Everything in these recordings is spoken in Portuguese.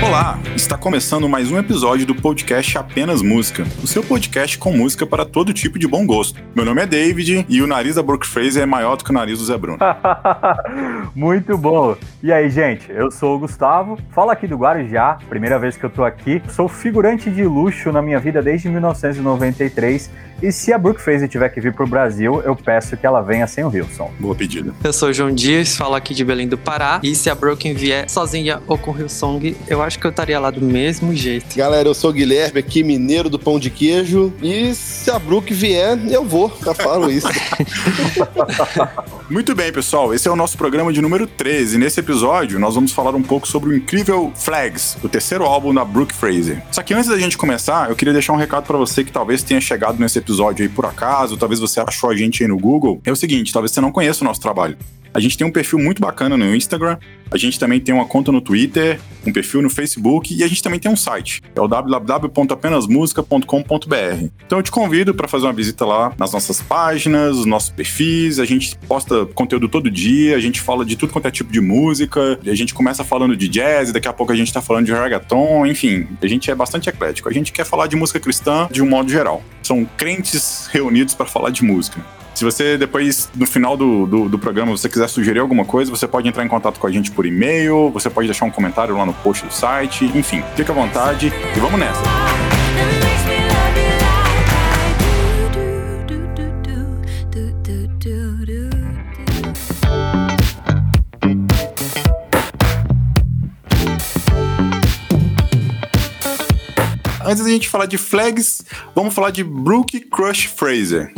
Olá, está começando mais um episódio do podcast Apenas Música, o seu podcast com música para todo tipo de bom gosto. Meu nome é David e o nariz da Brooke Fraser é maior do que o nariz do Zé Bruno. Muito bom! E aí, gente, eu sou o Gustavo, falo aqui do Guarujá, primeira vez que eu tô aqui. Sou figurante de luxo na minha vida desde 1993 e se a Brooke Fraser tiver que vir pro Brasil, eu peço que ela venha sem o Hillsong. Boa pedida. Eu sou o João Dias, falo aqui de Belém do Pará e se a Brooke vier sozinha ou com o Hillsong, eu acho que eu estaria lá do mesmo jeito. Galera, eu sou o Guilherme, aqui mineiro do pão de queijo, e se a Brooke vier, eu vou, já falo isso. Muito bem, pessoal, esse é o nosso programa de número 13. Nesse episódio, nós vamos falar um pouco sobre o incrível Flags, o terceiro álbum da Brooke Fraser. Só que antes da gente começar, eu queria deixar um recado pra você que talvez tenha chegado nesse episódio aí por acaso, talvez você achou a gente aí no Google. É o seguinte, talvez você não conheça o nosso trabalho. A gente tem um perfil muito bacana no Instagram, a gente também tem uma conta no Twitter, um perfil no Facebook e a gente também tem um site, é o www.apenasmusica.com.br. Então eu te convido para fazer uma visita lá nas nossas páginas, nos nossos perfis, a gente posta conteúdo todo dia, a gente fala de tudo quanto é tipo de música, a gente começa falando de jazz, daqui a pouco a gente tá falando de reggaeton, enfim, a gente é bastante eclético, a gente quer falar de música cristã de um modo geral. São crentes reunidos para falar de música. Se você depois, no final do programa, você quiser sugerir alguma coisa, você pode entrar em contato com a gente por e-mail, você pode deixar um comentário lá no post do site, enfim, fica à vontade e vamos nessa. Antes da gente falar de Flags, vamos falar de Brooke Crush Fraser.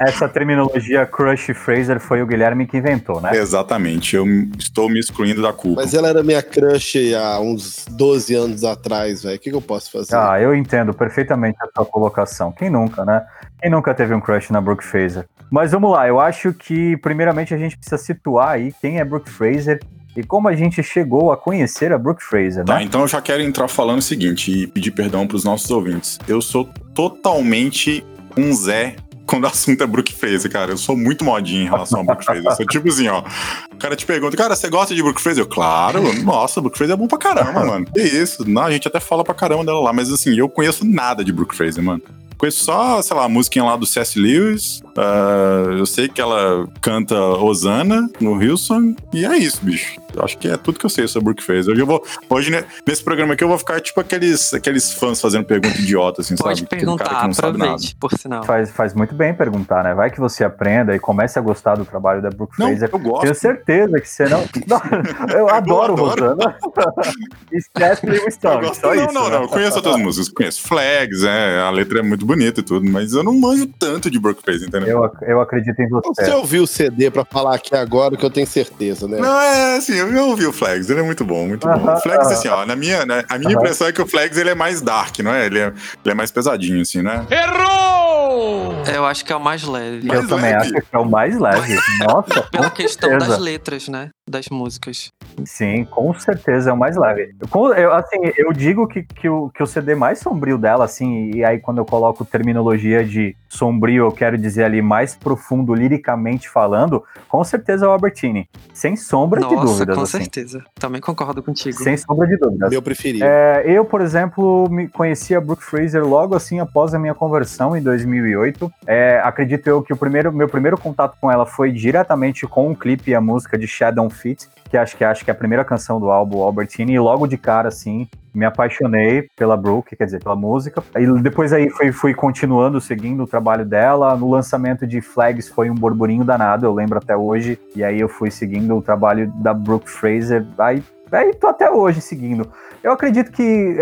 Essa terminologia Crush Fraser foi o Guilherme que inventou, né? Exatamente, eu estou me excluindo da culpa. Mas ela era minha crush há uns 12 anos atrás, velho. O que eu posso fazer? Ah, eu entendo perfeitamente a sua colocação. Quem nunca, né? Quem nunca teve um crush na Brooke Fraser? Mas vamos lá, eu acho que primeiramente a gente precisa situar aí quem é Brooke Fraser e como a gente chegou a conhecer a Brooke Fraser, né? Tá, então eu já quero entrar falando o seguinte e pedir perdão pros nossos ouvintes. Eu sou totalmente um Zé quando o assunto é Brooke Fraser, cara. Eu sou muito modinho em relação a Brooke Fraser. Eu sou tipo assim, ó. O cara te pergunta, cara, você gosta de Brooke Fraser? Eu, claro. Nossa, Brooke Fraser é bom pra caramba, mano. Que isso? Não, a gente até fala pra caramba dela lá, mas assim, eu conheço nada de Brooke Fraser, mano. Conheço só, sei lá, a musiquinha lá do C.S. Lewis. Eu sei que ela canta Rosana no Hillsong. E é isso, bicho. Eu acho que é tudo que eu sei sobre Brooke Fraser. Hoje eu vou. Hoje, nesse programa aqui, eu vou ficar tipo aqueles fãs fazendo pergunta idiota, assim, pode sabe? Perguntar, cara que não sabe nada. Por sinal. Faz muito bem perguntar, né? Vai que você aprenda e comece a gostar do trabalho da Brooke Fraser. Eu gosto. Tenho certeza que você não. Eu adoro Rosana. Esquece o Star. Não. Eu conheço outras músicas. Conheço Flags, a letra é muito bonita e tudo, mas eu não manjo tanto de Brooke Fraser, entendeu? Eu acredito em você. Você ouviu o CD pra falar aqui agora, que eu tenho certeza, né? Não, é assim, eu ouvi o Flags, ele é muito bom. O Flags, assim, ó, a minha impressão é que o Flags, ele é mais dark, não é? Ele é mais pesadinho, assim, né? Errou! Eu acho que é o mais leve. Eu também acho que é o mais leve. Nossa, pela questão das letras, né? Das músicas. Sim, com certeza é o mais leve. Eu digo que o CD mais sombrio dela, assim, e aí quando eu coloco terminologia de sombrio, eu quero dizer ali mais profundo, liricamente falando, com certeza é o Albertini. Sem sombra de dúvidas. Com certeza. Também concordo contigo. Sem sombra de dúvidas. Meu preferido. Eu, por exemplo, conheci a Brooke Fraser logo assim após a minha conversão em 2008. Acredito eu que meu primeiro contato com ela foi diretamente com o clipe e a música de Shadow Feet, que acho que é a primeira canção do álbum Albertini, e logo de cara, assim, me apaixonei pela Brooke, quer dizer, pela música. E depois aí fui continuando, seguindo o trabalho dela. No lançamento de Flags foi um burburinho danado, eu lembro até hoje. E aí eu fui seguindo o trabalho da Brooke Fraser. Aí Daí tô até hoje seguindo. Eu acredito que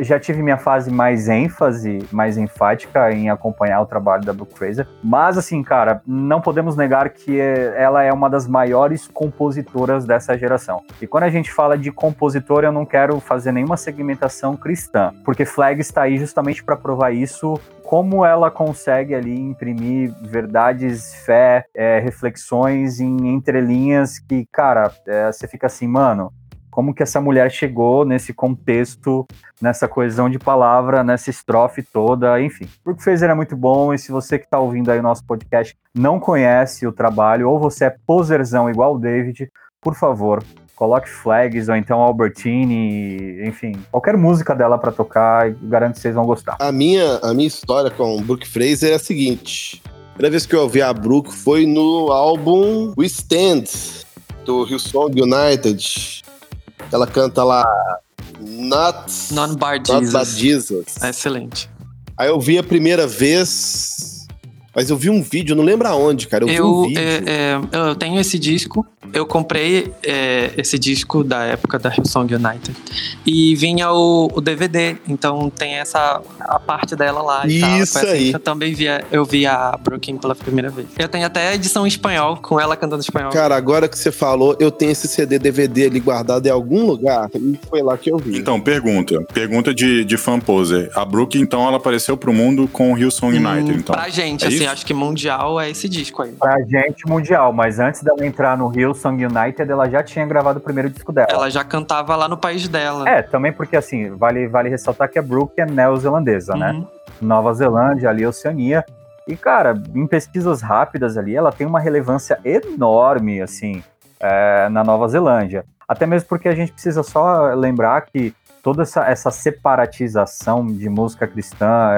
já tive minha fase mais ênfase, mais enfática em acompanhar o trabalho da Brooke Fraser. Mas assim, cara, não podemos negar que ela é uma das maiores compositoras dessa geração. E quando a gente fala de compositor, eu não quero fazer nenhuma segmentação cristã, porque Flags está aí justamente para provar isso, como ela consegue ali imprimir verdades, fé, reflexões em entrelinhas que, cara, você fica assim, mano, como que essa mulher chegou nesse contexto, nessa coesão de palavra, nessa estrofe toda, enfim. Brooke Fraser é muito bom, e se você que está ouvindo aí o nosso podcast não conhece o trabalho, ou você é poserzão igual o David, por favor, coloque Flags ou então Albertini, enfim, qualquer música dela pra tocar, garanto que vocês vão gostar. A minha história com Brooke Fraser é a seguinte: a primeira vez que eu ouvi a Brooke foi no álbum We Stand, do Hillsong United. Ela canta lá Not Bad Jesus. É excelente. Aí eu vi a primeira vez, mas eu vi um vídeo, não lembro aonde, cara. Eu vi um vídeo. Eu tenho esse disco. Eu comprei esse disco da época da Hillsong United e vinha o DVD, então tem a parte dela lá. E isso tal, aí. Eu vi a Brooke pela primeira vez. Eu tenho até a edição em espanhol, com ela cantando em espanhol. Cara, agora que você falou, eu tenho esse CD, DVD ali guardado em algum lugar e foi lá que eu vi. Então, pergunta de fan poser. A Brooke, então, ela apareceu pro mundo com o Hillsong United, então. Pra gente, assim, acho que mundial é esse disco aí. Pra gente, mundial, mas antes dela entrar no Hillsong United, ela já tinha gravado o primeiro disco dela. Ela já cantava lá no país dela. Também porque, assim, vale ressaltar que a Brooke é neozelandesa, né? Nova Zelândia, ali, Oceania. E, cara, em pesquisas rápidas ali, ela tem uma relevância enorme, assim, na Nova Zelândia. Até mesmo porque a gente precisa só lembrar que toda essa separatização de música cristã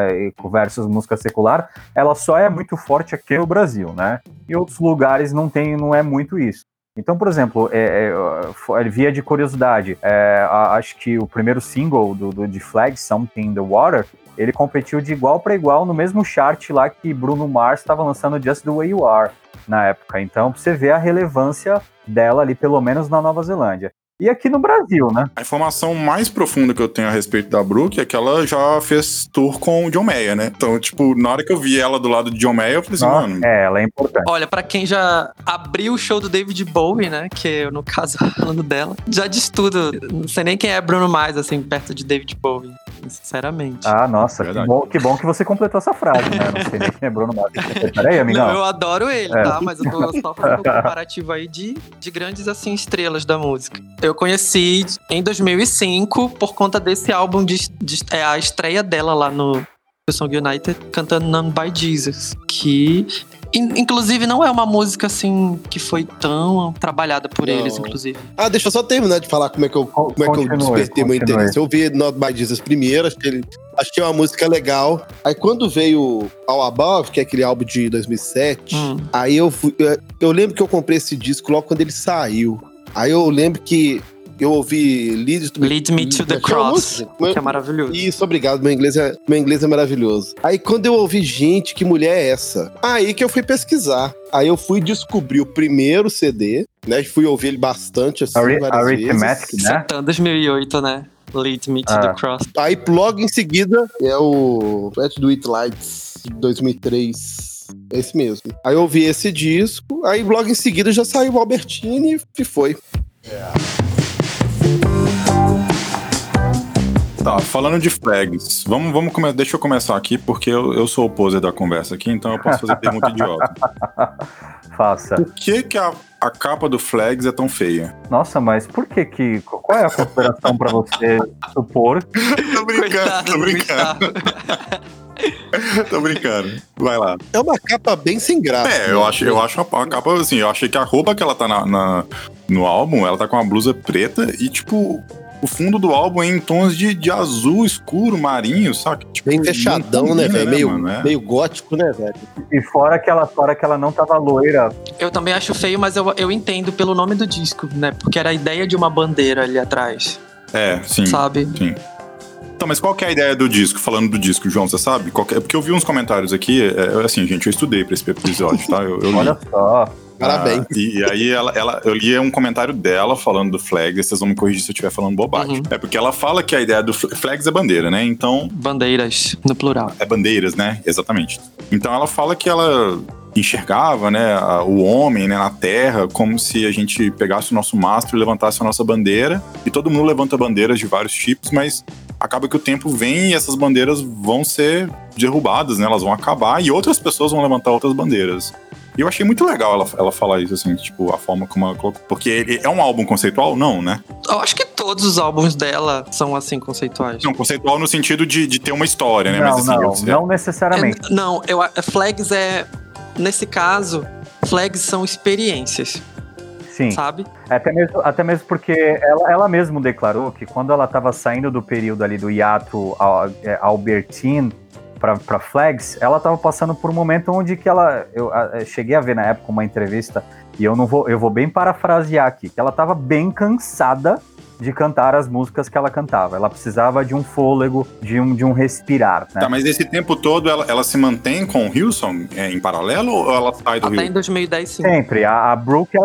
versus música secular, ela só é muito forte aqui no Brasil, né? E outros lugares não é muito isso. Então, por exemplo, via de curiosidade, acho que o primeiro single de Flags, Something in the Water, ele competiu de igual para igual no mesmo chart lá que Bruno Mars estava lançando Just the Way You Are na época. Então, pra você ver a relevância dela ali, pelo menos na Nova Zelândia. E aqui no Brasil, né? A informação mais profunda que eu tenho a respeito da Brooke é que ela já fez tour com o John Mayer, né? Então, tipo, na hora que eu vi ela do lado de John Mayer, eu falei assim, mano... ela é importante. Olha, pra quem já abriu o show do David Bowie, né? Que, no caso, falando dela, já diz tudo. Não sei nem quem é Bruno Mars, assim, perto de David Bowie, sinceramente. Ah, nossa, que bom que você completou essa frase, né? Não sei nem quem é Bruno Mars. Peraí, amigão. Não, eu adoro ele, tá? Mas eu tô só fazendo um comparativo aí de grandes, assim, estrelas da música. Eu conheci em 2005 por conta desse álbum, a estreia dela lá no Hillsong United, cantando None by Jesus, que inclusive não é uma música assim que foi tão trabalhada por eles, inclusive. Ah, deixa eu só terminar de falar como é que eu despertei meu interesse. Eu ouvi Not by Jesus primeiro, achei uma música legal. Aí quando veio All Above, que é aquele álbum de 2007, aí eu lembro que eu comprei esse disco logo quando ele saiu. Aí eu lembro que eu ouvi Lead Me to the Cross, que é maravilhoso. Isso, obrigado, meu inglês é maravilhoso. Aí quando eu ouvi, gente, que mulher é essa? Aí que eu fui pesquisar. Aí eu fui descobrir o primeiro CD, né? Fui ouvir ele bastante, assim, várias vezes. Né? Então, 2008, né? Lead Me to the Cross. Aí logo em seguida é o Let's Do It Lights, de 2003. É esse mesmo. Aí eu ouvi esse disco, aí logo em seguida já saiu o Albertini e foi. Tá, falando de Flags, deixa eu começar aqui, porque eu sou o poser da conversa aqui, então eu posso fazer pergunta idiota. Faça. Por que a capa do Flags é tão feia? Nossa, mas por que que... Qual é a consideração pra você supor? Tô brincando. Tô brincando, vai lá. É uma capa bem sem graça. Eu acho uma capa assim. Eu achei que a roupa que ela tá no álbum, ela tá com uma blusa preta e, tipo, o fundo do álbum é em tons de azul escuro, marinho, saca? Tipo, bem fechadão, né, velho? Meio gótico, né, velho? E fora que ela não tava loira. Eu também acho feio, mas eu entendo pelo nome do disco, né? Porque era a ideia de uma bandeira ali atrás. É, sim. Sabe? Sim. Então, mas qual que é a ideia do disco? Falando do disco, João, você sabe? Porque eu vi uns comentários aqui, assim, gente, eu estudei pra esse episódio, tá? Olha só. Parabéns. E aí eu li um comentário dela falando do Flags, e vocês vão me corrigir se eu estiver falando bobagem. Uhum. É porque ela fala que a ideia do Flags é bandeira, né? Então... bandeiras, no plural. É bandeiras, né? Exatamente. Então ela fala que ela... enxergava, né, o homem, né, na terra, como se a gente pegasse o nosso mastro e levantasse a nossa bandeira, e todo mundo levanta bandeiras de vários tipos, mas acaba que o tempo vem e essas bandeiras vão ser derrubadas, né, elas vão acabar e outras pessoas vão levantar outras bandeiras. E eu achei muito legal ela falar isso, assim, tipo, a forma como ela colocou. Porque ele é um álbum conceitual? Não, né? Eu acho que todos os álbuns dela são, assim, conceituais. Não, conceitual no sentido de ter uma história, né? Não, mas, assim, não necessariamente. Flags é... Nesse caso, Flags são experiências. Sim. Sabe? Até mesmo porque ela mesma declarou que quando ela estava saindo do período ali do hiato Albertini para Flags, ela estava passando por um momento onde que ela... Eu cheguei a ver na época uma entrevista, e eu vou bem parafrasear aqui, que ela estava bem cansada de cantar as músicas que ela cantava. Ela precisava de um fôlego, de um respirar, né? Tá, mas esse tempo todo ela se mantém com o Hillsong em paralelo, ou ela sai do Hillsong? Até em 2010, sim. Sempre. A Brooke,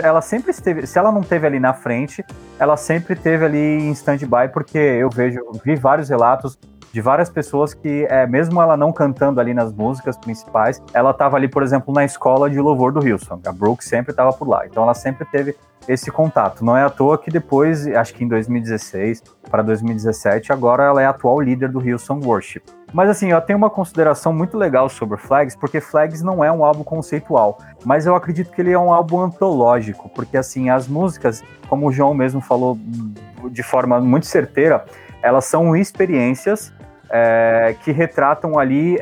ela sempre esteve... Se ela não esteve ali na frente, ela sempre esteve ali em stand-by, porque eu vi vários relatos de várias pessoas que, mesmo ela não cantando ali nas músicas principais, ela estava ali, por exemplo, na escola de louvor do Hillsong. A Brooke sempre estava por lá. Então ela sempre teve esse contato. Não é à toa que depois, acho que em 2016 para 2017, agora ela é a atual líder do Hillsong Worship. Mas assim, eu tenho uma consideração muito legal sobre Flags, porque Flags não é um álbum conceitual, mas eu acredito que ele é um álbum antológico, porque assim, as músicas, como o João mesmo falou de forma muito certeira, elas são experiências que retratam ali,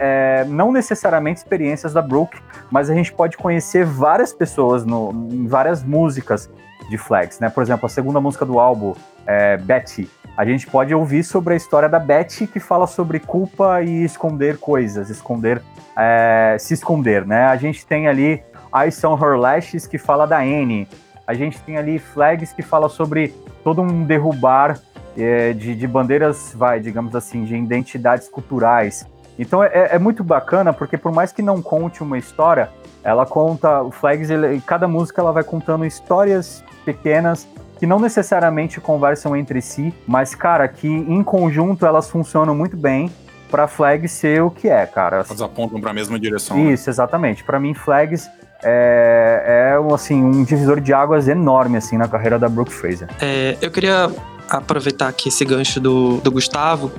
não necessariamente experiências da Brooke, mas a gente pode conhecer várias pessoas em várias músicas de Flags, né? Por exemplo, a segunda música do álbum, Betty, a gente pode ouvir sobre a história da Betty, que fala sobre culpa e esconder coisas, se esconder, né? A gente tem ali Ice on Her Lashes, que fala da Annie. A gente tem ali Flags, que fala sobre todo um derrubar de bandeiras, digamos assim, de identidades culturais. Então é muito bacana, porque por mais que não conte uma história, ela conta, o Flags, cada música ela vai contando histórias pequenas que não necessariamente conversam entre si, mas, cara, que em conjunto elas funcionam muito bem pra Flags ser o que é, cara. Elas apontam pra mesma direção. Isso, né? Exatamente. Pra mim, Flags assim, um divisor de águas enorme, assim, na carreira da Brooke Fraser. Eu queria aproveitar aqui esse gancho do Gustavo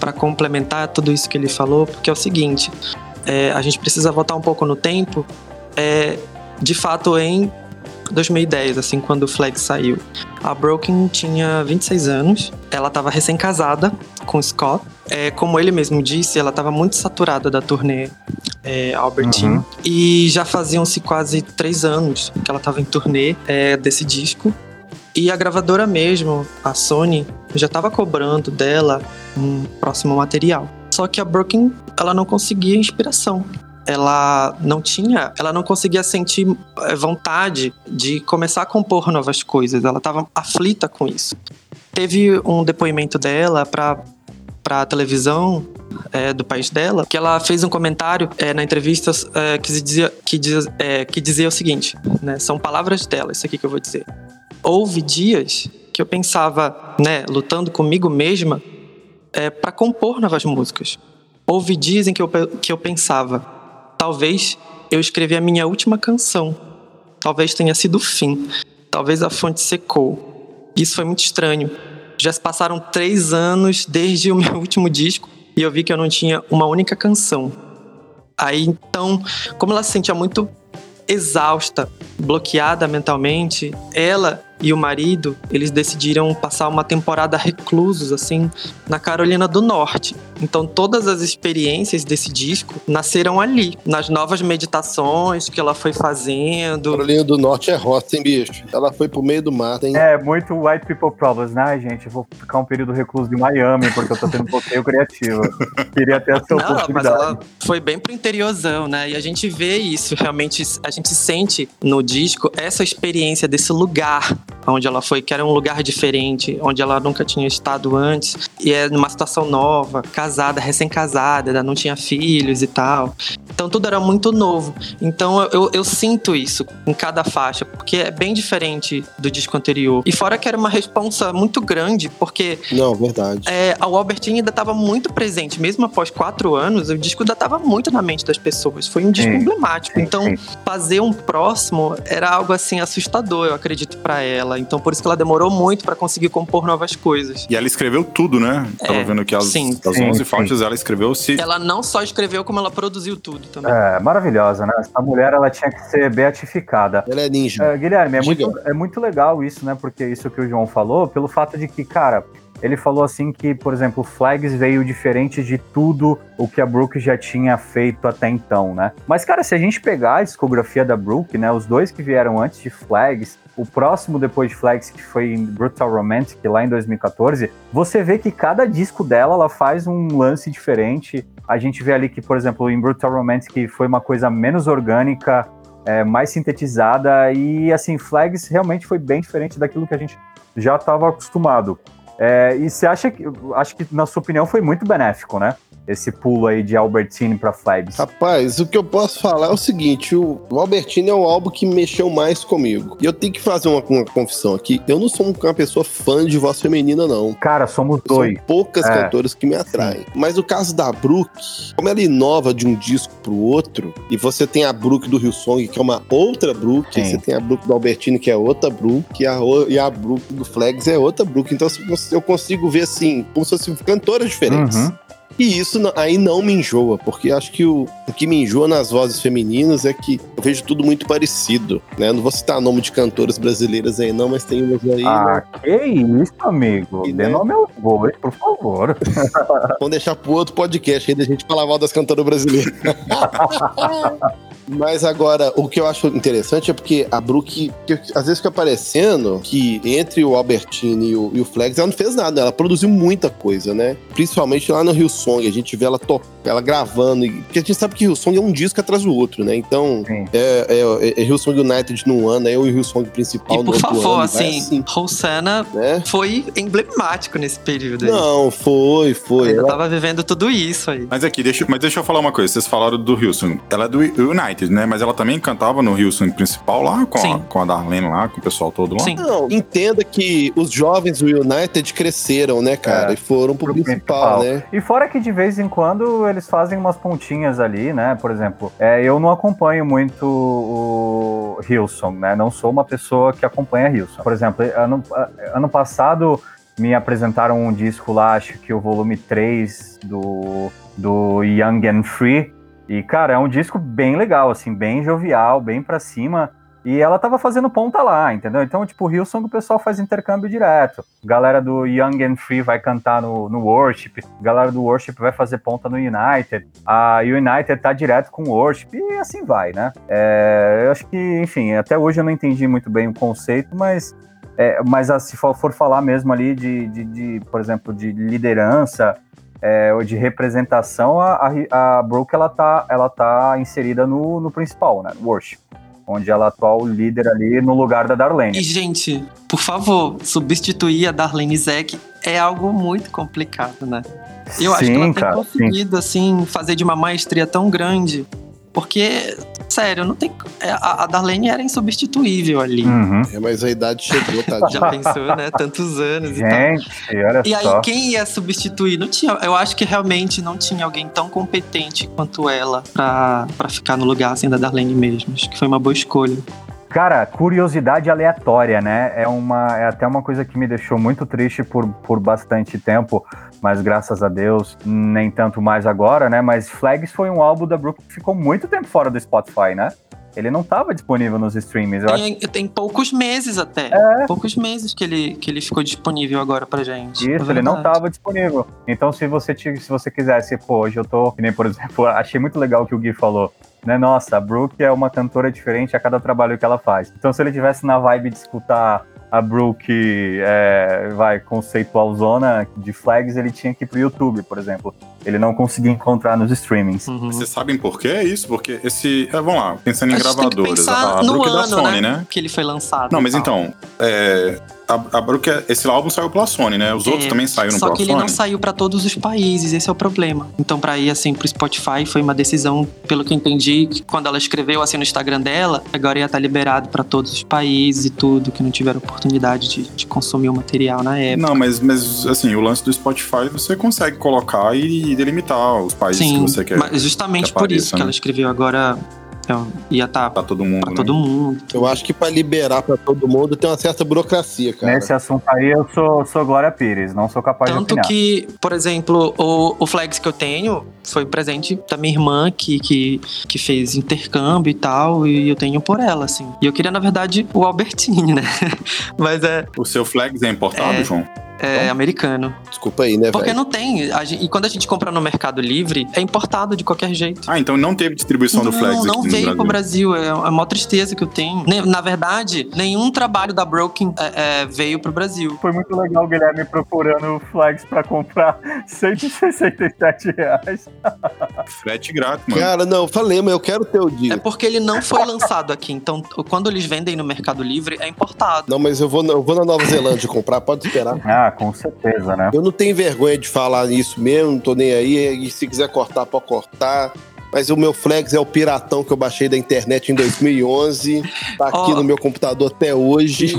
para complementar tudo isso que ele falou, porque é o seguinte, a gente precisa voltar um pouco no tempo, de fato em 2010, assim, quando o Flag saiu, a Brooke tinha 26 anos, ela estava recém-casada com o Scott, como ele mesmo disse, ela estava muito saturada da turnê Albertini, uhum. E já faziam-se quase 3 anos que ela estava em turnê desse disco. E a gravadora mesmo, a Sony, já estava cobrando dela um próximo material. Só que a Brooke, ela não conseguia inspiração. Ela não conseguia sentir vontade de começar a compor novas coisas. Ela estava aflita com isso. Teve um depoimento dela para a televisão do país dela, que ela fez um comentário na entrevista que dizia o seguinte, né? São palavras dela, isso aqui que eu vou dizer. Houve dias que eu pensava, né, lutando comigo mesma para compor novas músicas. Houve dias em que eu pensava, talvez eu escrevi a minha última canção. Talvez tenha sido o fim. Talvez a fonte secou. Isso foi muito estranho. Já se passaram 3 anos desde o meu último disco e eu vi que eu não tinha uma única canção. Aí, então, como ela se sentia muito exausta, bloqueada mentalmente, ela e o marido, eles decidiram passar uma temporada reclusos, assim, na Carolina do Norte. Então, todas as experiências desse disco nasceram ali, nas novas meditações que ela foi fazendo. Carolina do Norte é roça, hein, bicho? Ela foi pro meio do mato, hein? Muito white people problems, né, gente? Eu vou ficar um período recluso em Miami, porque eu tô tendo bloqueio criativo. Queria ter essa oportunidade. Mas ela foi bem pro interiorzão, né? E a gente vê isso, realmente, a gente sente no disco essa experiência desse lugar onde ela foi, que era um lugar diferente, onde ela nunca tinha estado antes, e é numa situação nova, casada, recém-casada, ainda não tinha filhos e tal. Então tudo era muito novo. Então eu sinto isso em cada faixa, porque é bem diferente do disco anterior. E fora que era uma responsa muito grande, porque... Não, verdade. O Albertini ainda estava muito presente. Mesmo após 4 anos, o disco ainda estava muito na mente das pessoas. Foi um disco emblemático. Então fazer um próximo era algo assim assustador, eu acredito, pra ela. Então por isso que ela demorou muito pra conseguir compor novas coisas. E ela escreveu tudo, né? Tava vendo que as 11 faixas ela escreveu. Ela não só escreveu, como ela produziu tudo também. É, maravilhosa, né? Essa mulher, ela tinha que ser beatificada. Ela é ninja. Guilherme, é muito legal isso, né? Porque isso que o João falou, pelo fato de que, cara... Ele falou assim que, por exemplo, Flags veio diferente de tudo o que a Brooke já tinha feito até então, né? Mas, cara, se a gente pegar a discografia da Brooke, né? Os dois que vieram antes de Flags, o próximo depois de Flags, que foi em Brutal Romantic, lá em 2014, você vê que cada disco dela, ela faz um lance diferente. A gente vê ali que, por exemplo, em Brutal Romantic foi uma coisa menos orgânica, mais sintetizada. E, assim, Flags realmente foi bem diferente daquilo que a gente já estava acostumado. E você acha que... Acho que, na sua opinião, foi muito benéfico, né? Esse pulo aí de Albertini pra Flags. Rapaz, o que eu posso falar é o seguinte. O Albertini é um álbum que mexeu mais comigo. E eu tenho que fazer uma confissão aqui. Eu não sou uma pessoa fã de voz feminina, não. Cara, somos dois. São poucas cantoras que me atraem. Sim. Mas no caso da Brooke, como ela inova de um disco pro outro, e você tem a Brooke do Hillsong, que é uma outra Brooke, e você tem a Brooke do Albertini, que é outra Brooke, e a Brooke do Flags é outra Brooke. Então, eu consigo ver, assim, como se fossem cantoras diferentes. Uhum. E isso aí não me enjoa, porque acho que o que me enjoa nas vozes femininas é que eu vejo tudo muito parecido, né? Eu não vou citar nome de cantoras brasileiras aí não, mas tem umas aí... que isso, amigo? Dê nome aos bois, por favor. Vamos deixar pro outro podcast aí da gente falar mal das cantoras brasileiras. Mas agora, o que eu acho interessante é porque a Brooke, que às vezes fica parecendo que entre o Albertini e o Flags, ela não fez nada, ela produziu muita coisa, né? Principalmente lá no Hillsong, a gente vê ela gravando, porque a gente sabe que Hillsong é um disco atrás do outro, né? Então, Hillsong United num ano, aí o Hillsong principal no outro ano. E por favor, assim, Rosana foi emblemático nesse período aí. Não, foi. Ela tava vivendo tudo isso aí. Mas aqui, deixa eu falar uma coisa, vocês falaram do Hillsong, ela é do United, né? Mas ela também cantava no Hillsong principal lá, com a Darlene lá, com o pessoal todo lá. Sim. Não, entenda que os jovens do United cresceram, né, cara? E foram pro principal, né? E fora que de vez em quando eles fazem umas pontinhas ali, né? Por exemplo, eu não acompanho muito o Hillsong, né? Não sou uma pessoa que acompanha Hillsong. Por exemplo, ano passado me apresentaram um disco lá, acho que o volume 3 do Young and Free. E, cara, é um disco bem legal, assim, bem jovial, bem pra cima. E ela tava fazendo ponta lá, entendeu? Então, tipo, o Hillsong, o pessoal faz intercâmbio direto. Galera do Young and Free vai cantar no Worship. Galera do Worship vai fazer ponta no United. A United tá direto com o Worship. E assim vai, né? Eu acho que, enfim, até hoje eu não entendi muito bem o conceito, mas se for falar mesmo ali de por exemplo, de liderança... de representação, a Brooke, ela tá inserida no principal, né? Worship, onde ela é atual líder ali no lugar da Darlene. E, gente, por favor, substituir a Darlene Zschech é algo muito complicado, né? Eu acho que ela tem conseguido, assim, fazer de uma maestria tão grande, porque... Sério, não tem... A Darlene era insubstituível ali. Uhum. Mas a idade chegou, tá? Já pensou, né? Tantos anos e tal. Olha e só. Aí, quem ia substituir? Não tinha... Eu acho que realmente não tinha alguém tão competente quanto ela pra ficar no lugar, assim, da Darlene mesmo. Acho que foi uma boa escolha. Cara, curiosidade aleatória, né? É até uma coisa que me deixou muito triste por bastante tempo, mas graças a Deus, nem tanto mais agora, né? Mas Flags foi um álbum da Brooke que ficou muito tempo fora do Spotify, né? Ele não estava disponível nos streams. Tem poucos meses até. Poucos meses que ele ficou disponível agora pra gente. Isso, ele não estava disponível. Então, se você quisesse, hoje eu tô... Que nem, por exemplo, achei muito legal o que o Gui falou. Né? Nossa, a Brooke é uma cantora diferente a cada trabalho que ela faz. Então, se ele tivesse na vibe de escutar a Brooke conceitualzona de Flags, ele tinha que ir pro YouTube, por exemplo. Ele não conseguia encontrar nos streamings. Uhum. Vocês sabem por que isso? Porque esse... vamos lá, pensando em gravadoras. A Brooke é da Sony, né? Que ele foi lançado. Não, mas então... a Brooke, esse álbum saiu pela Sony, né? Os outros também saíram pela Sony. Só que ele não saiu pra todos os países, esse é o problema. Então pra ir assim pro Spotify foi uma decisão, pelo que eu entendi, que quando ela escreveu assim no Instagram dela, agora ia estar liberado pra todos os países e tudo, que não tiveram oportunidade de consumir o material na época. Não, mas assim, o lance do Spotify você consegue colocar e delimitar os países que você quer. Mas justamente por isso que ela escreveu agora... Então, ia estar pra todo mundo, pra todo mundo. Eu acho que pra liberar pra todo mundo tem uma certa burocracia, cara. Nesse assunto aí eu sou Glória Pires, não sou capaz de opinar. Tanto que, por exemplo, o Flags que eu tenho foi presente da minha irmã que fez intercâmbio e tal, e eu tenho por ela, assim. E eu queria, na verdade, o Albertini, né? Mas é... O seu Flags é importado, João? É americano. Desculpa aí, né, velho? Porque não tem. E quando a gente compra no Mercado Livre, é importado de qualquer jeito. Ah, então não teve distribuição do Flags aqui no Brasil. Não veio pro Brasil. É a maior tristeza que eu tenho. Na verdade, nenhum trabalho da Broken veio pro Brasil. Foi muito legal o Guilherme procurando Flags pra comprar R$167. Frete grátis, mano. Cara, não, falei, mas eu quero ter o dia. É porque ele não foi lançado aqui. Então, quando eles vendem no Mercado Livre, é importado. Não, mas eu vou na Nova Zelândia comprar, pode esperar. Ah, com certeza, né? Eu não tenho vergonha de falar isso mesmo, não tô nem aí. E se quiser cortar, pode cortar. Mas o meu Flags é o piratão que eu baixei da internet em 2011. Tá aqui no meu computador até hoje.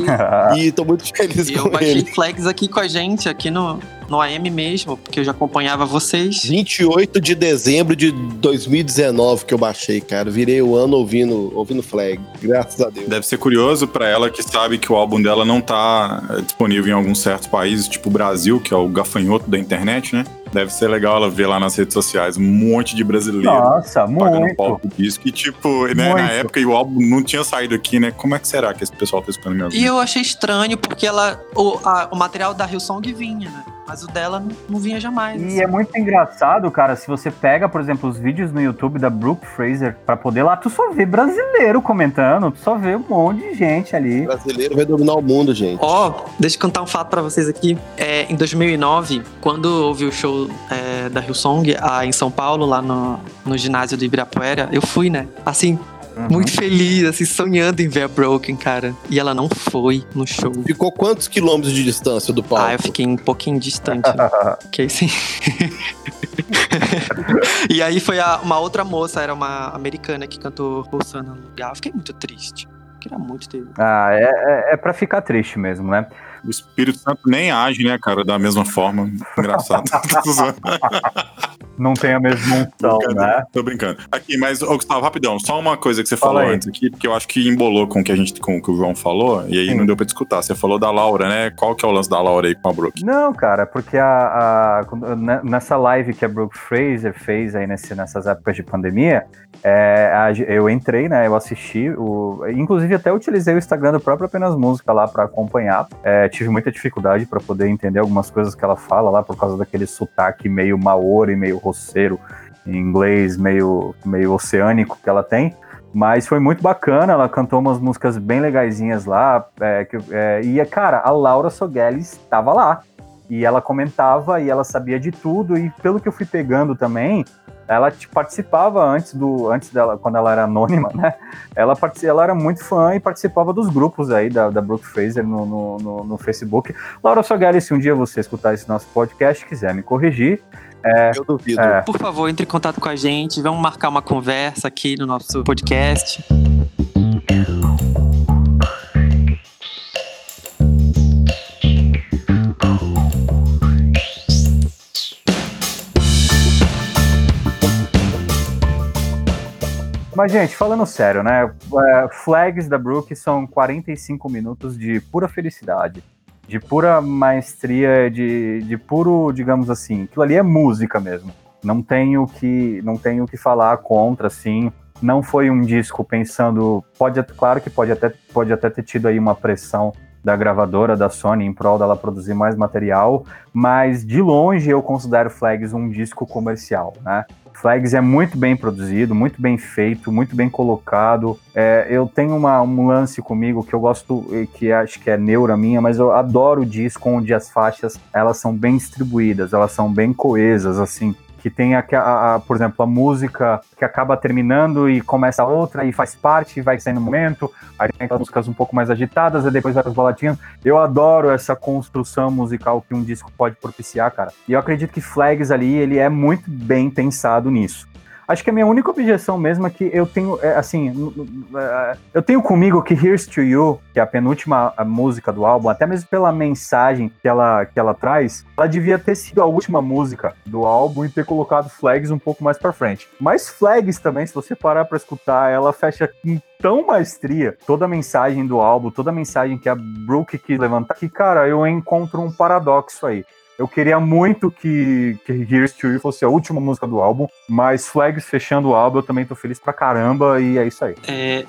E tô muito feliz com ele. Eu baixei Flags aqui com a gente, aqui no AM mesmo, porque eu já acompanhava vocês. 28 de dezembro de 2019 que eu baixei, cara. Virei o ano ouvindo Flag. Graças a Deus. Deve ser curioso pra ela que sabe que o álbum dela não tá disponível em alguns certos países, tipo o Brasil, que é o gafanhoto da internet, né? Deve ser legal ela ver lá nas redes sociais um monte de brasileiro pagando pau pro disco. E tipo, né, na época e o álbum não tinha saído aqui, né? Como é que será que esse pessoal tá esperando mesmo? E eu achei estranho porque o material da Hillsong vinha, né? Mas o dela não vinha jamais. E assim, é muito engraçado, cara, se você pega, por exemplo, os vídeos no YouTube da Brooke Fraser, pra poder lá, tu só vê brasileiro comentando, tu só vê um monte de gente ali. O brasileiro vai dominar o mundo, gente. Deixa eu contar um fato pra vocês aqui. Em 2009, quando houve o show da Hillsong, em São Paulo, lá no ginásio do Ibirapuera, eu fui, né? Assim... Uhum. Muito feliz, assim, sonhando em ver a Broken, cara. E ela não foi no show. Ficou quantos quilômetros de distância do palco? Eu fiquei um pouquinho distante. Fiquei assim. E aí foi uma outra moça, era uma americana que cantou Rosana no lugar. Eu fiquei muito triste. Queria muito ter. É pra ficar triste mesmo, né? O Espírito Santo nem age, né, cara? Da mesma forma. Engraçado. Não tem a mesma unção, né? Tô brincando. Aqui, mas, Gustavo, rapidão. Só uma coisa que você falou antes aqui, porque eu acho que embolou com o que o João falou, e aí não deu pra escutar. Você falou da Laura, né? Qual que é o lance da Laura aí com a Brooke? Não, cara, porque nessa live que a Brooke Fraser fez aí nessas épocas de pandemia, eu entrei, né? Eu assisti, inclusive até utilizei o Instagram do próprio Apenas Música lá pra acompanhar. Tive muita dificuldade pra poder entender algumas coisas que ela fala lá, por causa daquele sotaque meio maori, meio roceiro, em inglês, meio oceânico que ela tem, mas foi muito bacana, ela cantou umas músicas bem legaisinhas lá, e cara, a Laura Souguellis estava lá, e ela comentava, e ela sabia de tudo, e pelo que eu fui pegando também, ela participava antes dela, quando ela era anônima, né? Ela era muito fã e participava dos grupos aí da Brooke Fraser no Facebook. Laura Souguellis, se um dia você escutar esse nosso podcast, quiser me corrigir... eu duvido. Por favor, entre em contato com a gente, vamos marcar uma conversa aqui no nosso podcast. Mas, gente, falando sério, né? Flags da Brooke são 45 minutos de pura felicidade, de pura maestria, de puro, digamos assim, aquilo ali é música mesmo. Não tenho o que falar contra, assim. Não foi um disco pensando... Claro que pode até ter tido aí uma pressão da gravadora, da Sony, em prol dela produzir mais material, mas de longe eu considero Flags um disco comercial, né? Flags é muito bem produzido, muito bem feito, muito bem colocado. Eu tenho um lance comigo que eu gosto, que acho que é neura minha, mas eu adoro o disco onde as faixas, elas são bem distribuídas, elas são bem coesas, assim, que tem, por exemplo, a música que acaba terminando e começa outra e faz parte, e vai sair no momento, aí tem aquelas músicas um pouco mais agitadas, e depois vai as baladinhas. Eu adoro essa construção musical que um disco pode propiciar, cara. E eu acredito que Flags ali, ele é muito bem pensado nisso. Acho que a minha única objeção mesmo é que eu tenho, eu tenho comigo que Here's to You, que é a penúltima música do álbum, até mesmo pela mensagem que ela traz, ela devia ter sido a última música do álbum e ter colocado Flags um pouco mais pra frente. Mas Flags também, se você parar pra escutar, ela fecha com tão maestria toda a mensagem do álbum, toda a mensagem que a Brooke quis levantar, que, cara, eu encontro um paradoxo aí. Eu queria muito que Here's to You fosse a última música do álbum, mas Flags fechando o álbum, eu também tô feliz pra caramba, e é isso aí.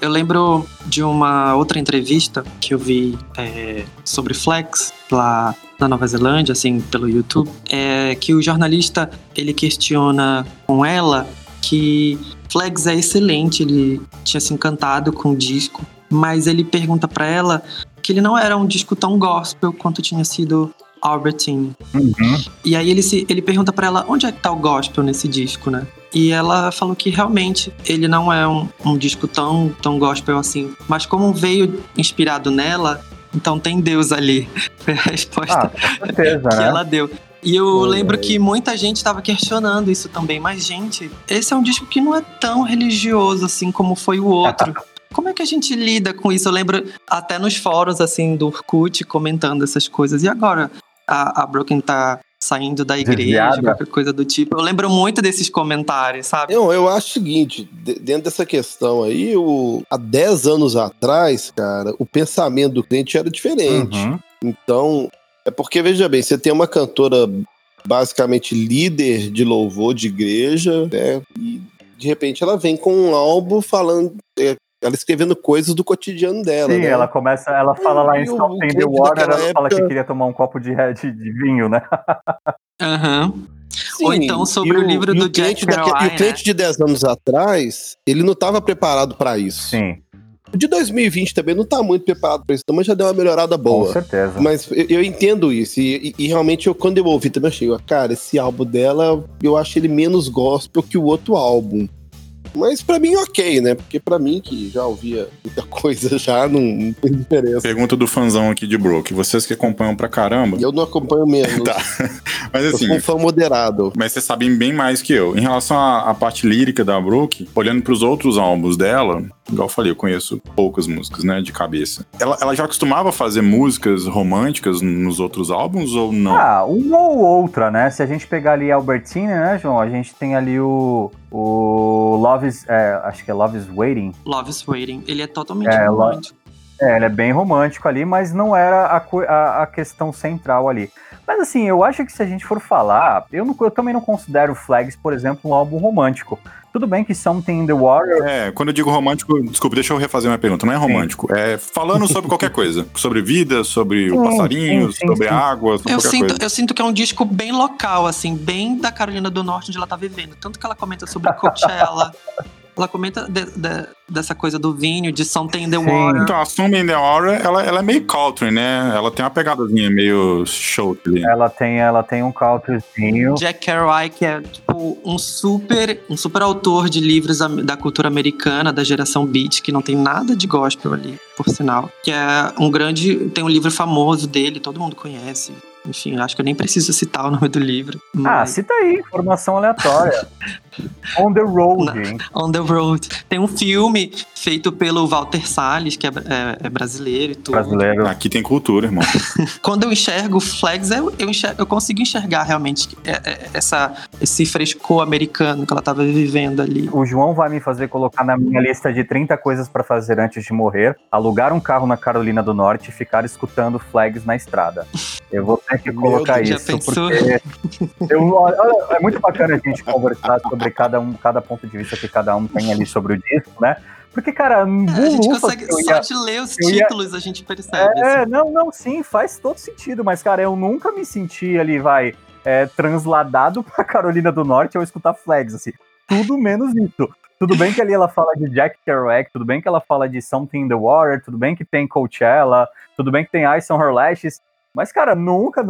Eu lembro de uma outra entrevista que eu vi sobre Flags, lá na Nova Zelândia, assim, pelo YouTube, que o jornalista, ele questiona com ela que Flags é excelente, ele tinha se encantado com o disco, mas ele pergunta pra ela que ele não era um disco tão gospel quanto tinha sido Albertini. Uhum. E aí ele pergunta pra ela onde é que tá o gospel nesse disco, né? E ela falou que realmente ele não é um disco tão gospel assim, mas como veio inspirado nela, então tem Deus ali. Foi a resposta com certeza, que ela deu. E eu lembro que muita gente estava questionando isso também, mas gente, esse é um disco que não é tão religioso assim como foi o outro. Como é que a gente lida com isso? Eu lembro até nos fóruns assim do Orkut comentando essas coisas. E agora? A Brooklyn tá saindo da igreja, desviada, qualquer coisa do tipo. Eu lembro muito desses comentários, sabe? Não, eu acho o seguinte, dentro dessa questão aí, há 10 anos atrás, cara, o pensamento do crente era diferente. Uhum. Então, é porque, veja bem, você tem uma cantora basicamente líder de louvor de igreja, né? E, de repente, ela vem com um álbum falando... ela escrevendo coisas do cotidiano dela. Sim, né? Ela fala lá em Something in the Water, ela fala que queria tomar um copo de vinho, né? Aham. Uhum. Ou então sobre o livro do Jack Kerouac. E o cliente de 10 anos atrás, ele não estava preparado para isso. Sim. O de 2020 também não está muito preparado para isso, mas já deu uma melhorada boa. Com certeza. Mas eu entendo isso, e realmente, quando eu ouvi também, achei, cara, esse álbum dela, eu acho ele menos gospel que o outro álbum. Mas pra mim, ok, né? Porque pra mim, que já ouvia muita coisa, já não tem diferença. Pergunta do fanzão aqui de Brooke. Vocês que acompanham pra caramba... Eu não acompanho mesmo. Tá. Mas assim... Eu sou um fã moderado. Mas vocês sabem bem mais que eu. Em relação à parte lírica da Brooke, olhando pros outros álbuns dela... Igual eu falei, eu conheço poucas músicas, né, de cabeça. Ela já costumava fazer músicas românticas nos outros álbuns ou não? Uma ou outra, né? Se a gente pegar ali Albertini, né, João? A gente tem ali o Love is... acho que é Love is Waiting. Love is Waiting. Ele é totalmente romântico. Ele é bem romântico ali, mas não era a questão central ali. Mas assim, eu acho que se a gente for falar, eu também não considero Flags, por exemplo, um álbum romântico. Tudo bem que Something in the Water... quando eu digo romântico, desculpa, deixa eu refazer minha pergunta, não é romântico, é falando sobre qualquer coisa, sobre vida, sobre o passarinho, sobre a água, sobre qualquer coisa. Eu sinto que é um disco bem local, assim, bem da Carolina do Norte, onde ela tá vivendo, tanto que ela comenta sobre Coachella... Ela comenta dessa coisa do vinho, de Something in the Water. Então, a Something in the Water, ela é meio country, né? Ela tem uma pegadazinha meio show. Ela tem um countryzinho. Jack Kerouac, que é tipo um super autor de livros da cultura americana, da geração beat, que não tem nada de gospel ali, por sinal. Que é um grande... Tem um livro famoso dele, todo mundo conhece. Enfim, acho que eu nem preciso citar o nome do livro. Mas... cita aí, informação aleatória. On the Road, hein? On the Road. Tem um filme feito pelo Walter Salles, que é brasileiro e tudo. Brasileiro. Aqui tem cultura, irmão. Quando eu enxergo Flags, eu consigo enxergar realmente esse frescor americano que ela tava vivendo ali. O João vai me fazer colocar na minha lista de 30 coisas pra fazer antes de morrer, alugar um carro na Carolina do Norte e ficar escutando Flags na estrada. Eu vou ter que colocar isso, porque... é muito bacana a gente conversar sobre cada ponto de vista que cada um tem ali sobre o disco, né? Porque, cara... a gente consegue só de ler os títulos, a gente percebe. Assim. Sim, faz todo sentido, mas, cara, eu nunca me senti ali, transladado pra Carolina do Norte ao escutar Flags, assim. Tudo menos isso. Tudo bem que ali ela fala de Jack Kerouac, tudo bem que ela fala de Something in the Water, tudo bem que tem Coachella, tudo bem que tem Ice on Her Lashes, Mas, cara, nunca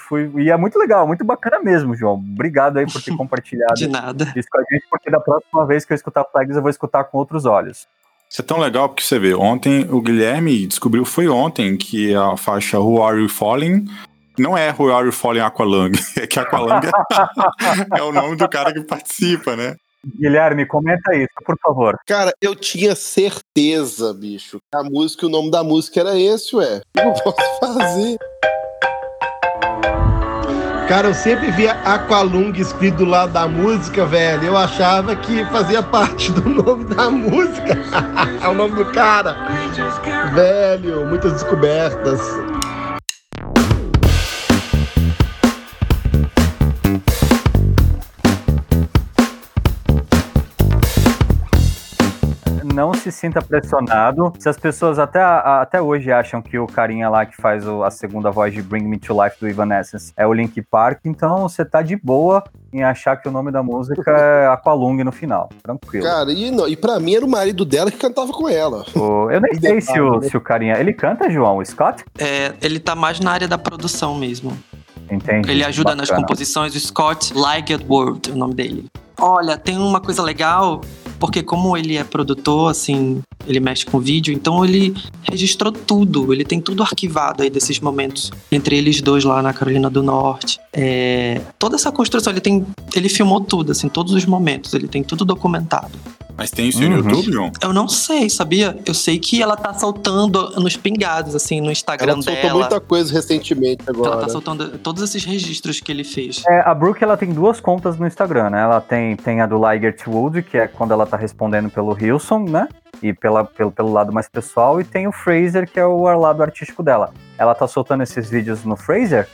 fui. E é muito legal, muito bacana mesmo, João. Obrigado aí por ter compartilhado de nada. Isso com a gente, porque da próxima vez que eu escutar Flags, eu vou escutar com outros olhos. Isso é tão legal, porque você vê, ontem o Guilherme descobriu, foi ontem, que a faixa Who Are We Fooling não é Who Are We Fooling Aqualung, é que Aqualung é o nome do cara que participa, né? Guilherme, comenta isso, por favor. Cara, eu tinha certeza, bicho, que a música, o nome da música era esse, ué. Eu não posso fazer. Cara, eu sempre via Aqualung escrito do lado da música, velho. Eu achava que fazia parte do nome da música. É o nome do cara. Velho, muitas descobertas. Não se sinta pressionado. Se as pessoas até hoje acham que o carinha lá que faz a segunda voz de Bring Me to Life do Evanescence é o Linkin Park, então você tá de boa em achar que o nome da música é Aqualung no final. Tranquilo. Cara, e pra mim era o marido dela que cantava com ela. Eu nem sei se o carinha... Ele canta, João? O Scott? É, ele tá mais na área da produção mesmo. Entendi. Ele ajuda nas composições. O Scott Ligertwood é o nome dele. Olha, tem uma coisa legal... Porque como ele é produtor, assim, ele mexe com vídeo, então ele registrou tudo, ele tem tudo arquivado aí desses momentos entre eles dois lá na Carolina do Norte. Toda essa construção, ele filmou tudo, assim, todos os momentos, ele tem tudo documentado. Mas tem isso no YouTube, João? Eu não sei, sabia? Eu sei que ela tá soltando nos pingados, assim, no Instagram dela. Ela soltou muita coisa recentemente agora. Ela tá soltando todos esses registros que ele fez. A Brooke, ela tem duas contas no Instagram, né? Ela tem a do Ligertwood, que é quando ela tá respondendo pelo Hillsong, né? E pelo lado mais pessoal. E tem o Fraser, que é o lado artístico dela. Ela tá soltando esses vídeos no Fraser?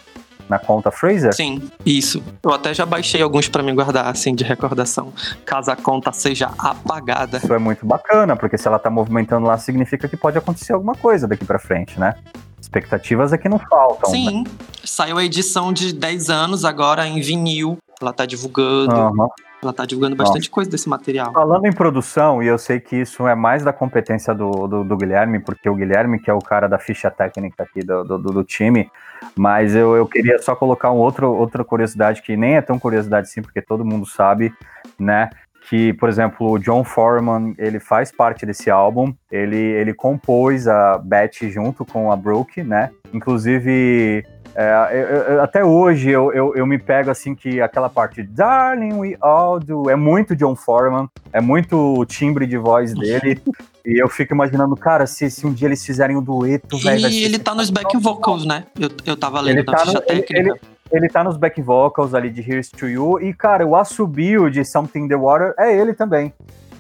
Na conta Fraser? Sim, isso. Eu até já baixei alguns pra me guardar, assim, de recordação, caso a conta seja apagada. Isso é muito bacana, porque se ela tá movimentando lá, significa que pode acontecer alguma coisa daqui pra frente, né? Expectativas aqui não faltam. Sim, né? Saiu a edição de 10 anos agora em vinil. Ela tá divulgando. Uhum. Ela tá divulgando bastante coisa desse material. Falando em produção, e eu sei que isso é mais da competência do Guilherme, porque o Guilherme, que é o cara da ficha técnica aqui do time, mas eu queria só colocar outra curiosidade, que nem é tão curiosidade assim, porque todo mundo sabe, né? Que, por exemplo, o Jon Foreman, ele faz parte desse álbum, ele compôs a Betty junto com a Brooke, né? Inclusive... até hoje eu me pego assim que aquela parte Darling, we all do é muito Jon Foreman, é muito o timbre de voz dele. E eu fico imaginando, cara, se um dia eles fizerem um dueto, velho. E ele tá nos back vocals, né? Eu tava lendo na ficha técnica. Ele tá nos back vocals ali de Here's to You. E, cara, o assobio de Something in the Water é ele também.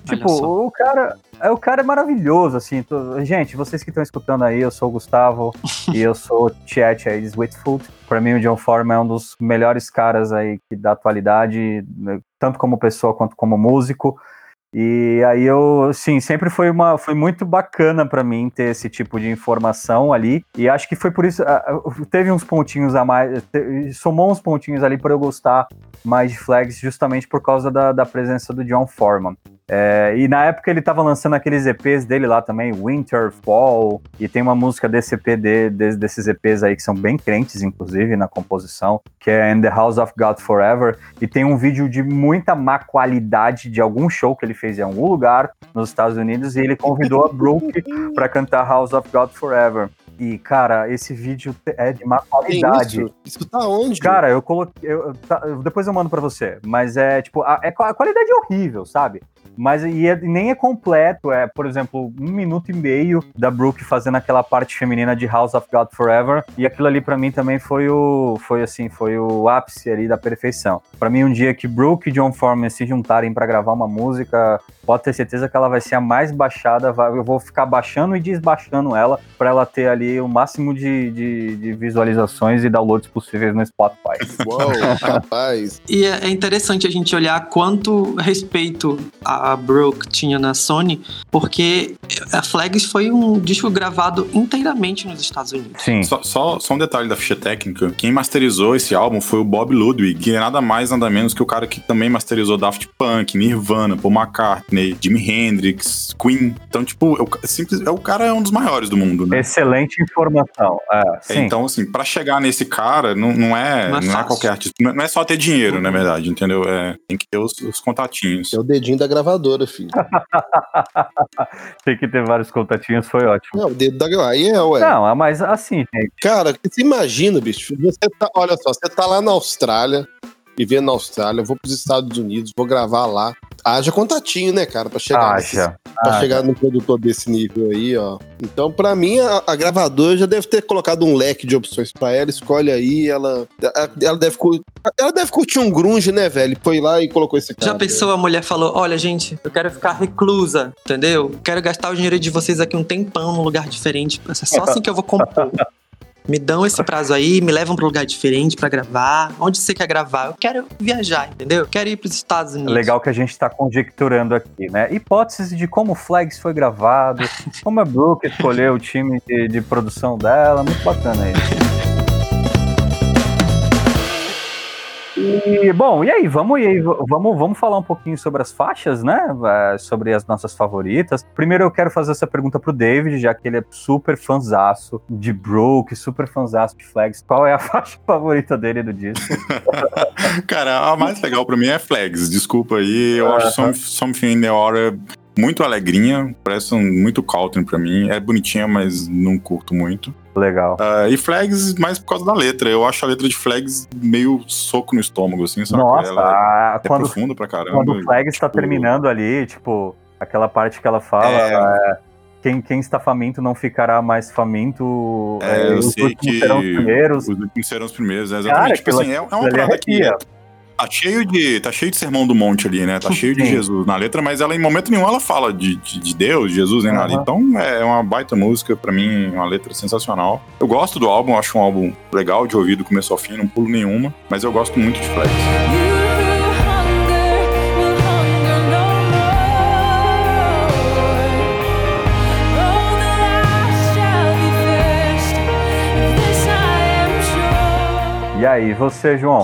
Tipo, o cara é maravilhoso, assim. Gente, vocês que estão escutando aí, eu sou o Gustavo e eu sou o Tietchan aí de Sweetfoot. Pra mim, o Jon Foreman é um dos melhores caras aí da atualidade, tanto como pessoa quanto como músico. E aí sempre foi muito bacana pra mim ter esse tipo de informação ali. E acho que foi por isso, teve uns pontinhos a mais, somou uns pontinhos ali pra eu gostar mais de Flags, justamente por causa da presença do Jon Foreman. E na época ele tava lançando aqueles EPs dele lá também, Winter, Fall, e tem uma música desse EP desses EPs aí que são bem crentes, inclusive, na composição, que é In the House of God Forever, e tem um vídeo de muita má qualidade de algum show que ele fez em algum lugar nos Estados Unidos, e ele convidou a Brooke pra cantar House of God Forever. E, cara, esse vídeo é de má qualidade. Isso tá onde? Cara, eu coloquei... depois eu mando pra você. Mas é, tipo... A qualidade é horrível, sabe? Mas nem é completo. É, por exemplo, 1 minuto e meio da Brooke fazendo aquela parte feminina de House of God Forever. E aquilo ali, pra mim, também foi o ápice ali da perfeição. Pra mim, um dia que Brooke e Jon Foreman se juntarem pra gravar uma música, pode ter certeza que ela vai ser a mais baixada. Eu vou ficar baixando e desbaixando ela pra ela ter ali o máximo de visualizações e downloads possíveis no Spotify. Uou, rapaz! E é interessante a gente olhar quanto respeito a a Brooke tinha na Sony, porque a Flags foi um disco gravado inteiramente nos Estados Unidos. Sim. Só um detalhe da ficha técnica, quem masterizou esse álbum foi o Bob Ludwig, que é nada mais nada menos que o cara que também masterizou Daft Punk, Nirvana, Paul McCartney, Jimi Hendrix, Queen. Então, tipo, o cara é um dos maiores do mundo, né? Excelente informação. Ah, sim. Então, assim, pra chegar nesse cara, não é qualquer artista. Não é só ter dinheiro, na verdade, entendeu? Tem que ter os contatinhos. É o dedinho da gravadora, filho. Tem que ter vários contatinhos, foi ótimo. Não, o dedo da gravadora. Aí é, ué. Não, mas assim, gente. Cara, você imagina, bicho. Olha só, você tá lá na Austrália, vivendo na Austrália, eu vou pros Estados Unidos, vou gravar lá. Haja contatinho, né, cara, pra chegar num produtor desse nível aí, ó. Então, pra mim, a gravadora já deve ter colocado um leque de opções pra ela, escolhe aí, ela deve curtir um grunge, né, velho? Foi lá e colocou esse cara. Já pensou, velho? A mulher falou, olha, gente, eu quero ficar reclusa, entendeu? Quero gastar o dinheiro de vocês aqui um tempão num lugar diferente, é só assim que eu vou compor. Me dão esse prazo aí, me levam pra um lugar diferente pra gravar. Onde você quer gravar? Eu quero viajar, entendeu? Eu quero ir pros Estados Unidos. Legal que a gente tá conjecturando aqui, né? Hipóteses de como o Flags foi gravado, como a Brooke escolheu o time de produção dela. Muito bacana isso. E, bom, e aí, vamos falar um pouquinho sobre as faixas, né? Sobre as nossas favoritas. Primeiro eu quero fazer essa pergunta pro David, já que ele é super fanzaço de Brooke, super fanzaço de Flags. Qual é a faixa favorita dele do disco? Cara, a mais legal pra mim é Flags, desculpa aí. Eu acho Something in the Water muito alegrinha, parece muito country pra mim. É bonitinha, mas não curto muito. Legal. E Flags, mais por causa da letra. Eu acho a letra de Flags meio soco no estômago, assim, sabe? Nossa, ela é profunda pra caramba. Quando o Flags tá terminando ali, tipo, aquela parte que ela fala... Quem está faminto não ficará mais faminto. Os últimos serão os primeiros, né? Exatamente. Cara, tipo assim, é uma parada que... Tá cheio de sermão do monte ali, né? Tá cheio de Jesus na letra, mas ela em momento nenhum ela fala de Deus, de Jesus, nem nada. Então é uma baita música, pra mim, uma letra sensacional. Eu gosto do álbum, acho um álbum legal de ouvir do começo ao fim, não pulo nenhuma, mas eu gosto muito de Flags. E aí, você, João?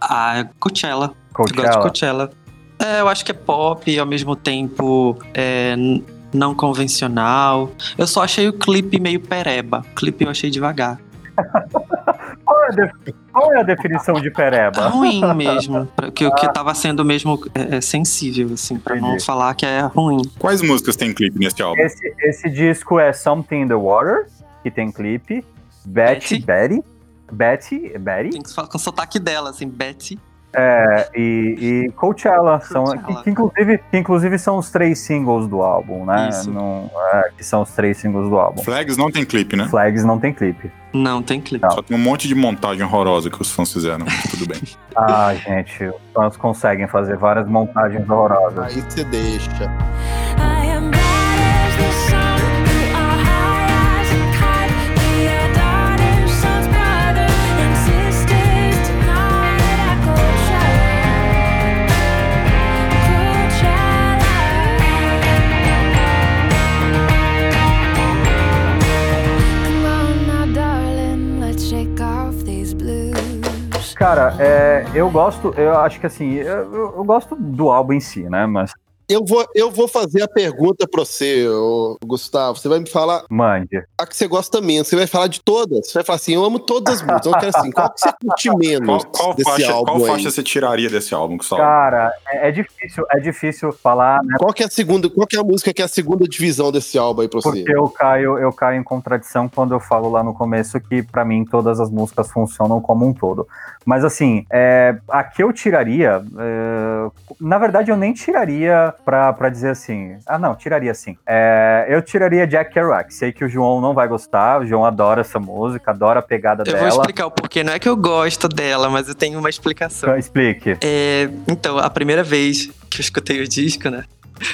Ah, Coachella. Eu gosto de Coachella. Eu acho que é pop e ao mesmo tempo não convencional. Eu só achei o clipe meio pereba. O clipe eu achei devagar. Qual é a definição de pereba? É ruim mesmo, que tava sendo mesmo sensível, assim, pra não falar que é ruim. Quais músicas tem clipe nesse álbum? Esse disco é Something in the Water, que tem clipe. Betty. Tem que falar com o sotaque dela, assim, Betty. E Coachella, que inclusive são os 3 singles do álbum, né? Que são os 3 singles do álbum. Flags não tem clipe, né? Flags não tem clipe. Não tem clipe. Não. Só tem um monte de montagem horrorosa que os fãs fizeram, mas tudo bem. Ah, gente, os fãs conseguem fazer várias montagens horrorosas. Aí você deixa. Cara, eu gosto do álbum em si, né, mas... Eu vou fazer a pergunta pra você, Gustavo, você vai me falar... Mande. A que você gosta menos, você vai falar de todas, você vai falar assim, eu amo todas as músicas, eu quero assim, qual que você curte menos desse álbum aí? Qual faixa você tiraria desse álbum, Gustavo? Cara, é difícil falar, né? Qual que é a música que é a segunda divisão desse álbum aí pra você? Porque eu caio em contradição quando eu falo lá no começo que pra mim todas as músicas funcionam como um todo. Mas assim, a que eu tiraria, na verdade eu nem tiraria pra dizer assim, ah não, tiraria sim. Eu tiraria Jack Kerouac, sei que o João não vai gostar, o João adora essa música, adora a pegada dela. Eu vou explicar o porquê, não é que eu gosto dela, mas eu tenho uma explicação. Então, explique. Então, a primeira vez que eu escutei o disco, né?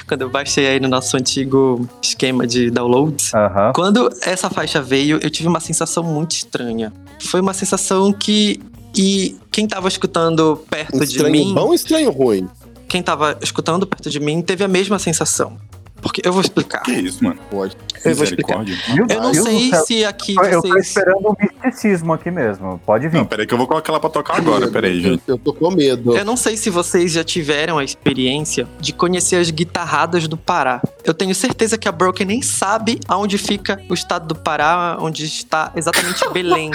Quando eu baixei aí no nosso antigo esquema de downloads, quando essa faixa veio, eu tive uma sensação muito estranha. Foi uma sensação que... E quem tava escutando perto de mim... Estranho bom ou estranho ruim? quem tava escutando perto de mim teve a mesma sensação. Porque eu vou explicar. Que isso, mano? Pode. Eu vou explicar. Eu não sei se aqui vocês... Eu tô esperando um misticismo aqui mesmo. Pode vir. Não, peraí que eu vou colocar ela pra tocar agora. Peraí, gente. Eu tô com medo. Eu não sei se vocês já tiveram a experiência de conhecer as guitarradas do Pará. Eu tenho certeza que a Broken nem sabe aonde fica o estado do Pará, onde está exatamente Belém.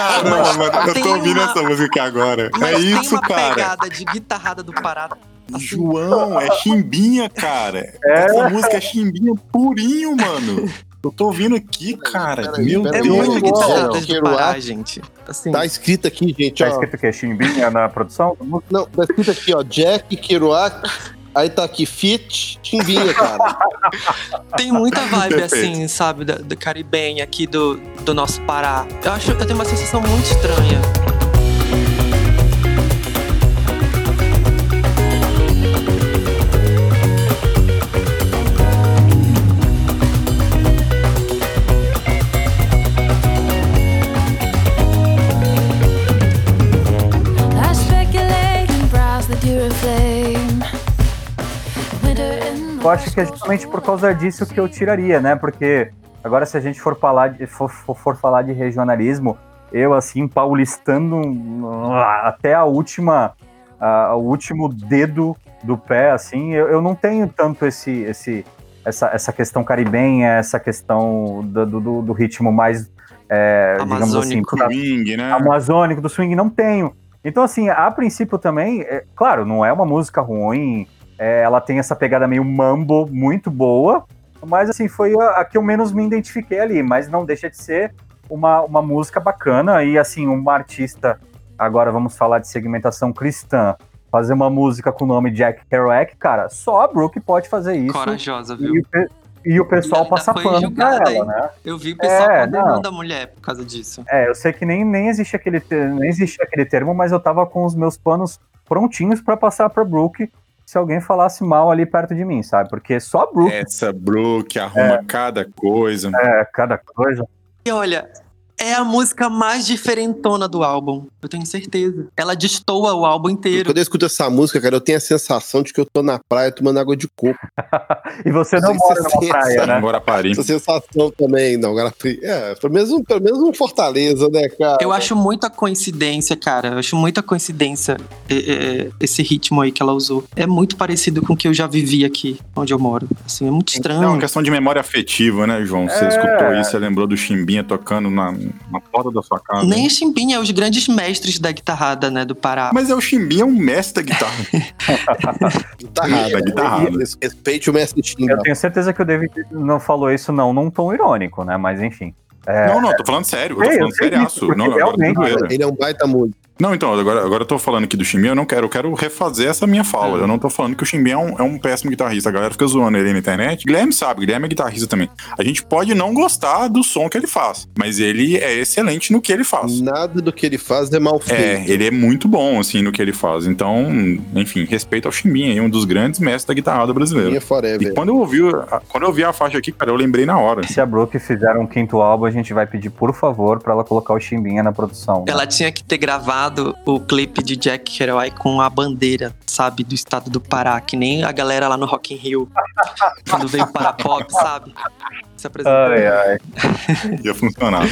Ah, não, mano. Eu tô ouvindo essa música aqui agora. É isso, cara. Tem uma pegada de guitarrada do Pará... Assim. João, é Chimbinha, cara. É. Essa música é Chimbinha purinho, mano. Eu tô ouvindo aqui, cara. Peraí, meu Deus. É muita guitarra do Pará, gente. Assim. Tá escrito aqui, gente. Tá escrito que é Chimbinha na produção? Não, tá escrito aqui, ó. Jack Kerouac. Aí tá aqui, Fit, Chimbinha, cara. Tem muita vibe, assim, sabe? Do caribenha aqui, do nosso Pará. Eu acho que eu tenho uma sensação muito estranha. Eu acho que é justamente por causa disso que eu tiraria, né? Porque agora se a gente for falar de regionalismo, eu assim, paulistando até o último dedo do pé, assim, eu não tenho tanto essa questão caribenha, essa questão do ritmo mais, amazônico, digamos assim, swing, né? Amazônico, do swing, não tenho. Então, assim, a princípio também, claro, não é uma música ruim, ela tem essa pegada meio mambo, muito boa, mas assim, foi a que eu menos me identifiquei ali, mas não deixa de ser uma música bacana, e assim, uma artista, agora vamos falar de segmentação cristã, fazer uma música com o nome Jack Kerouac, cara, só a Brooke pode fazer isso. Corajosa, viu? E o pessoal passa pano pra ela, né? Eu vi o pessoal condenando a mulher por causa disso. É, eu sei que nem existe aquele termo, mas eu tava com os meus panos prontinhos pra passar pra Brooke se alguém falasse mal ali perto de mim, sabe? Porque só a Brooke... Essa Brooke arruma cada coisa. É, cada coisa. E olha, é a música mais diferentona do álbum. Eu tenho certeza. Ela destoa o álbum inteiro. Quando eu escuto essa música, cara, eu tenho a sensação de que eu tô na praia tomando água de coco. E você não mora numa praia, né? Agora Paris. Essa sensação também, não. Pelo menos um Fortaleza, né, cara? Eu acho muita coincidência, cara. Eu acho muita coincidência esse ritmo aí que ela usou. É muito parecido com o que eu já vivi aqui, onde eu moro. Assim, é muito estranho. É uma questão de memória afetiva, né, João? Você escutou isso, você lembrou do Chimbinha tocando na porta da sua casa. Nem Chimbinha, é os grandes mestres da guitarrada, né, do Pará. Mas é o Chimbinha, é um mestre da guitarra. Guitarrada. Respeite o mestre Chimbinha. Eu tenho certeza que o David não falou isso, não, num tom irônico, né, mas enfim. Não, tô falando sério, eu tô falando seriaço. Ele é um baita músico. Não, então, agora eu tô falando aqui do Chimbinha, eu quero refazer essa minha fala. Eu não tô falando que o Chimbinha é um péssimo guitarrista, a galera fica zoando ele na internet. Guilherme sabe, Guilherme é guitarrista também. A gente pode não gostar do som que ele faz, mas ele é excelente no que ele faz. Nada do que ele faz é mal feito. É, ele é muito bom, assim, no que ele faz. Então, enfim, respeito ao Chimbinha, um dos grandes mestres da guitarrada brasileira. E quando eu ouvi a faixa aqui, cara, eu lembrei na hora. Se a Brooke fizer um quinto álbum, a gente vai pedir, por favor, pra ela colocar o Chimbinha na produção. Ela tinha que ter gravado o clipe de Jack Kerouac com a bandeira, sabe, do estado do Pará, que nem a galera lá no Rock in Rio quando veio o Pará Pop, sabe, se apresentou. Ai. Ia funcionar.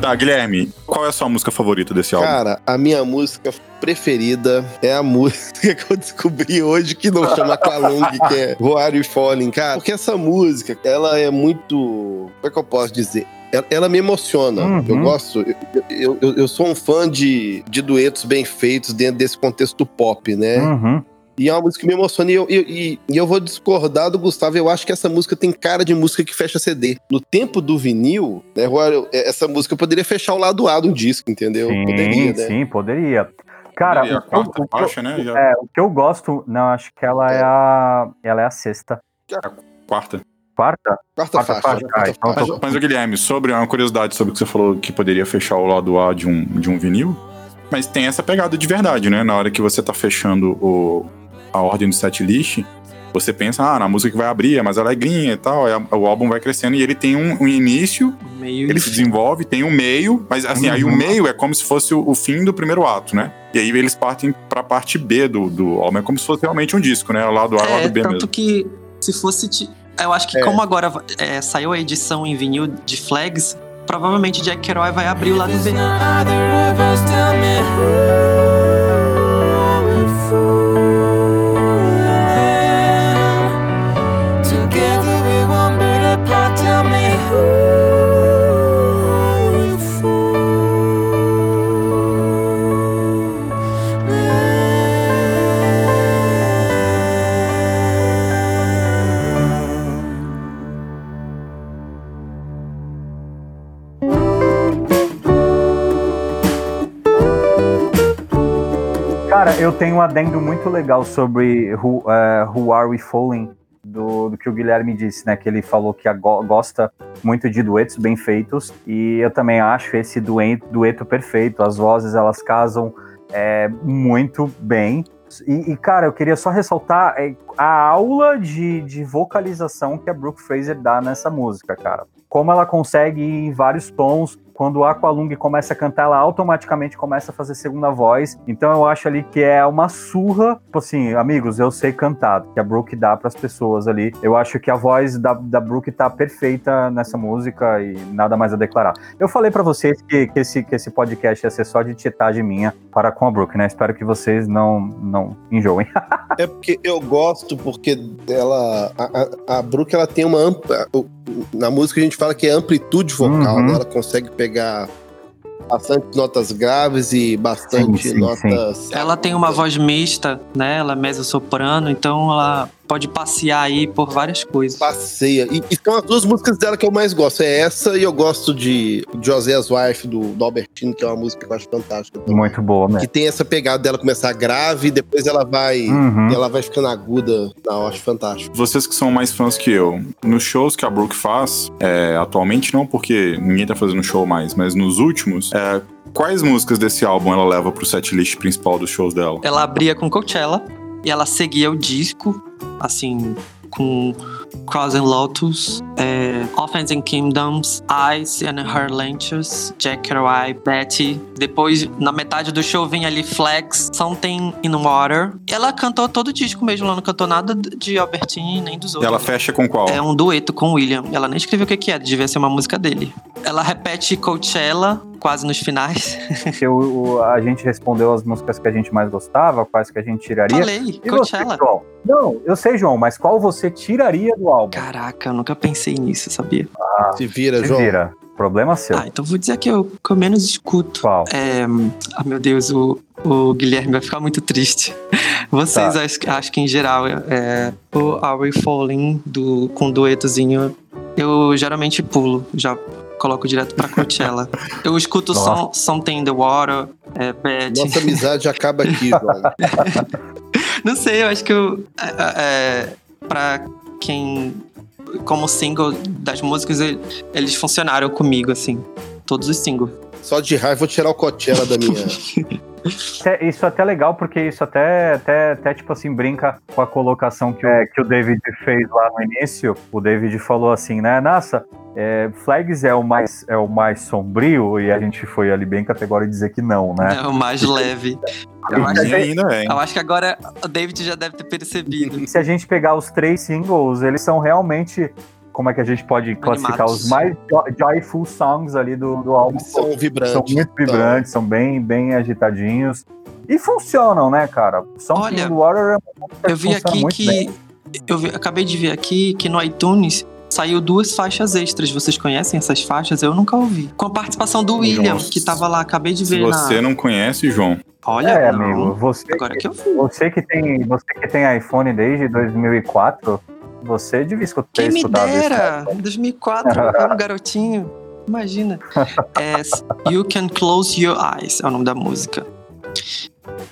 Tá, Guilherme, qual é a sua música favorita desse álbum? Cara, a minha música preferida é a música que eu descobri hoje, que não chama Aqualung, que é Who Are We Fooling, cara. Porque essa música, ela é muito... Como é que eu posso dizer? Ela me emociona. Uhum. Eu gosto... Eu sou um fã de duetos bem feitos dentro desse contexto pop, né? Uhum. E é uma música que me emociona, e eu vou discordar do Gustavo. Eu acho que essa música tem cara de música que fecha CD. No tempo do vinil, né, essa música poderia fechar o lado A do disco, entendeu? Sim, poderia, né? Sim, poderia. Cara, a quarta faixa, né? O que eu gosto, não, acho que ela ela é a sexta. A quarta. Quarta faixa. Quarta faixa. Mas, Guilherme, sobre uma curiosidade sobre o que você falou que poderia fechar o lado A de um vinil, mas tem essa pegada de verdade, né? Na hora que você tá fechando a ordem do setlist, você pensa, ah, na música que vai abrir, é mais alegrinha e tal, o álbum vai crescendo e ele tem um início, meio ele se desenvolve, tem um meio, mas assim, aí o meio é como se fosse o fim do primeiro ato, né? E aí eles partem pra parte B do álbum, é como se fosse realmente um disco, né? O lado A e o lado B tanto mesmo. Tanto que se fosse... Eu acho que como agora saiu a edição em vinil de Flags, provavelmente Jack Kerouac vai abrir o lado B. Cara, eu tenho um adendo muito legal sobre Who Are We Fooling, do que o Guilherme disse, né? Que ele falou que gosta muito de duetos bem feitos, e eu também acho esse dueto perfeito. As vozes, elas casam muito bem. E, cara, eu queria só ressaltar a aula de vocalização que a Brooke Fraser dá nessa música, cara. Como ela consegue ir em vários tons. Quando o Aqualung começa a cantar, ela automaticamente começa a fazer segunda voz. Então eu acho ali que é uma surra, tipo assim, amigos, eu sei cantar, que a Brooke dá pras pessoas ali. Eu acho que a voz da Brooke tá perfeita nessa música e nada mais a declarar. Eu falei pra vocês que esse podcast ia ser só de tietagem minha para com a Brooke, né? Espero que vocês não enjoem. É porque eu gosto, porque ela... A Brooke, ela tem uma ampla... Na música a gente fala que é amplitude vocal, né? Ela consegue pegar bastante notas graves e bastante notas... Sim. Ela tem uma voz mista, né? Ela é mezzo-soprano, então ela pode passear aí por várias coisas. Passeia. E são as duas músicas dela que eu mais gosto. É essa e eu gosto de José's Wife, do Albertini, que é uma música que eu acho fantástica. Também. Muito boa, né? Que tem essa pegada dela começar grave e depois ela vai ficando aguda. Não, eu acho fantástico. Vocês que são mais fãs que eu, nos shows que a Brooke faz, atualmente não, porque ninguém tá fazendo show mais, mas nos últimos... Quais músicas desse álbum ela leva pro setlist principal dos shows dela? Ela abria com Coachella e ela seguia o disco, assim, com Cross and Lotus, Offense and Kingdoms, Ice on Her Lashes, Jack Kerouac, Betty. Depois, na metade do show, vem ali Flags, Something in the Water. Ela cantou todo o disco mesmo, ela não cantou nada de Albertini nem dos outros. E ela fecha com qual? É um dueto com o William. Ela nem escreveu o que é, devia ser uma música dele. Ela repete Coachella quase nos finais. A gente respondeu as músicas que a gente mais gostava, quais que a gente tiraria. Falei, e Coachella. Você, não, eu sei, João, mas qual você tiraria do álbum? Caraca, eu nunca pensei nisso, sabia? Ah, se vira, João. Problema seu. Ah, então vou dizer que eu menos escuto. Qual? Meu Deus, o Guilherme vai ficar muito triste. Vocês, tá. Acho que em geral, o Are We Falling, com duetozinho, eu geralmente pulo, já... Coloco direto pra Coachella. Eu escuto Something in the Water, Betty. Nossa amizade acaba aqui, velho. Não sei, eu acho que pra quem... Como single das músicas, eles funcionaram comigo, assim. Todos os singles. Só de raiva, vou tirar o Coachella da minha... Isso é até legal, porque isso até tipo assim, brinca com a colocação que o David fez lá no início. O David falou assim, né? Nossa, Flags é o mais sombrio, e a gente foi ali bem categórico dizer que não, né? É o mais leve. Eu acho que agora o David já deve ter percebido. E se a gente pegar os 3 singles, eles são realmente... Como é que a gente pode classificar animados. Os mais joyful songs ali do álbum? São vibrantes. São muito vibrantes, são bem agitadinhos. E funcionam, né, cara? Something in the Water é eu vi aqui que... Acabei de ver aqui que no iTunes saiu 2 faixas extras. Vocês conhecem essas faixas? Eu nunca ouvi. Com a participação do William, que tava lá, acabei de ver na... Se você não conhece, João... Olha, amigo, você que tem iPhone desde 2004... Você devia escutar. Quem me dera! Em 2004, eu era um garotinho. Imagina. You Can Close Your Eyes é o nome da música.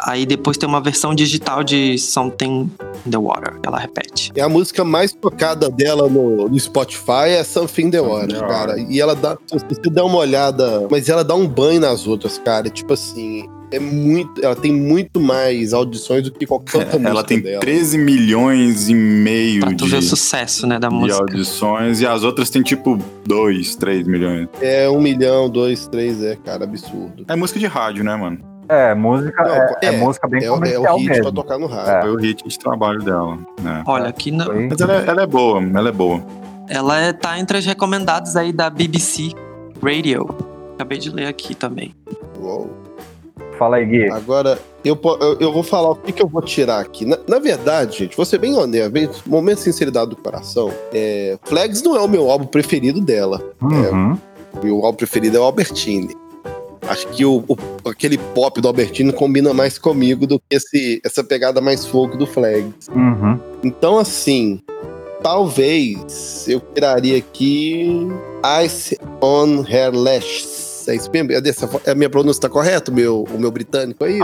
Aí depois tem uma versão digital de Something in the Water, que ela repete. E a música mais tocada dela no Spotify é Something in the Water, cara. E ela dá, se você der uma olhada, mas ela dá um banho nas outras, cara. Tipo assim, é muito, ela tem muito mais audições do que qualquer outra música. Ela tem 13 milhões e meio pra tu ver o sucesso, né, da música. De audições, e as outras tem tipo 2, 3 milhões. É, 1 milhão, 2, 3, cara, absurdo. É música de rádio, né, mano? É, música, não, é música bem comercial. É o hit mesmo. Pra tocar no rádio. É o hit de trabalho dela, né? Olha, aqui na... Mas ela é boa. Ela tá entre as recomendadas aí da BBC Radio. Acabei de ler aqui também. Uou. Fala aí, Gui. Agora, eu vou falar o que eu vou tirar aqui. Na verdade, gente, vou ser bem honesto, momento de sinceridade do coração, Flags não é o meu álbum preferido dela. Uhum. Meu álbum preferido é o Albertini. Acho que aquele pop do Albertino combina mais comigo do que essa pegada mais folk do Flags. Uhum. Então, assim, talvez eu tiraria aqui Ice on Her Lashes. É isso mesmo? A minha pronúncia tá correta? O meu britânico aí?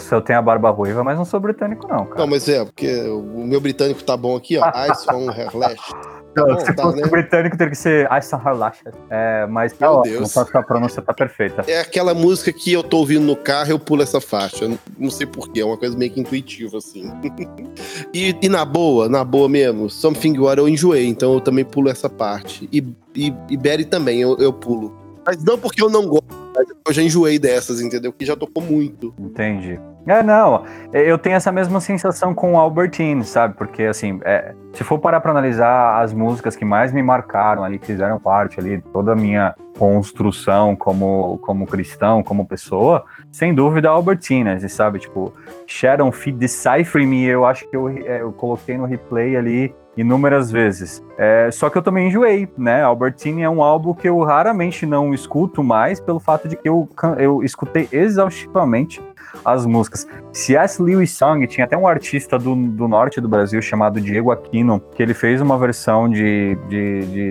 Se eu tenho a barba ruiva, mas não sou britânico não, cara. Não, mas porque o meu britânico tá bom aqui, ó. Ice on Her Lashes. Não, se fosse né? Britânico, teria que ser Ice on Her Lashes. Mas tá ótimo, só que a pronúncia tá perfeita. É aquela música que eu tô ouvindo no carro e eu pulo essa faixa. Eu não sei porquê, é uma coisa meio que intuitiva, assim. E na boa mesmo, Something in the Water eu enjoei, então eu também pulo essa parte. E Betty também, eu pulo. Mas não porque eu não gosto, mas eu já enjoei dessas, entendeu? Porque já tocou muito. Entendi. Não, eu tenho essa mesma sensação com o Albertine, sabe? Porque, assim, se for parar pra analisar as músicas que mais me marcaram ali, que fizeram parte ali, toda a minha construção como cristão, como pessoa, sem dúvida a Albertine, você sabe? Tipo, Shadow Feet, Decipher Me, eu acho que eu coloquei no replay ali inúmeras vezes. Só que eu também enjoei, né? Albertini é um álbum que eu raramente não escuto mais pelo fato de que eu escutei exaustivamente as músicas. C.S. Lewis Song, tinha até um artista do norte do Brasil chamado Diego Aquino, que ele fez uma versão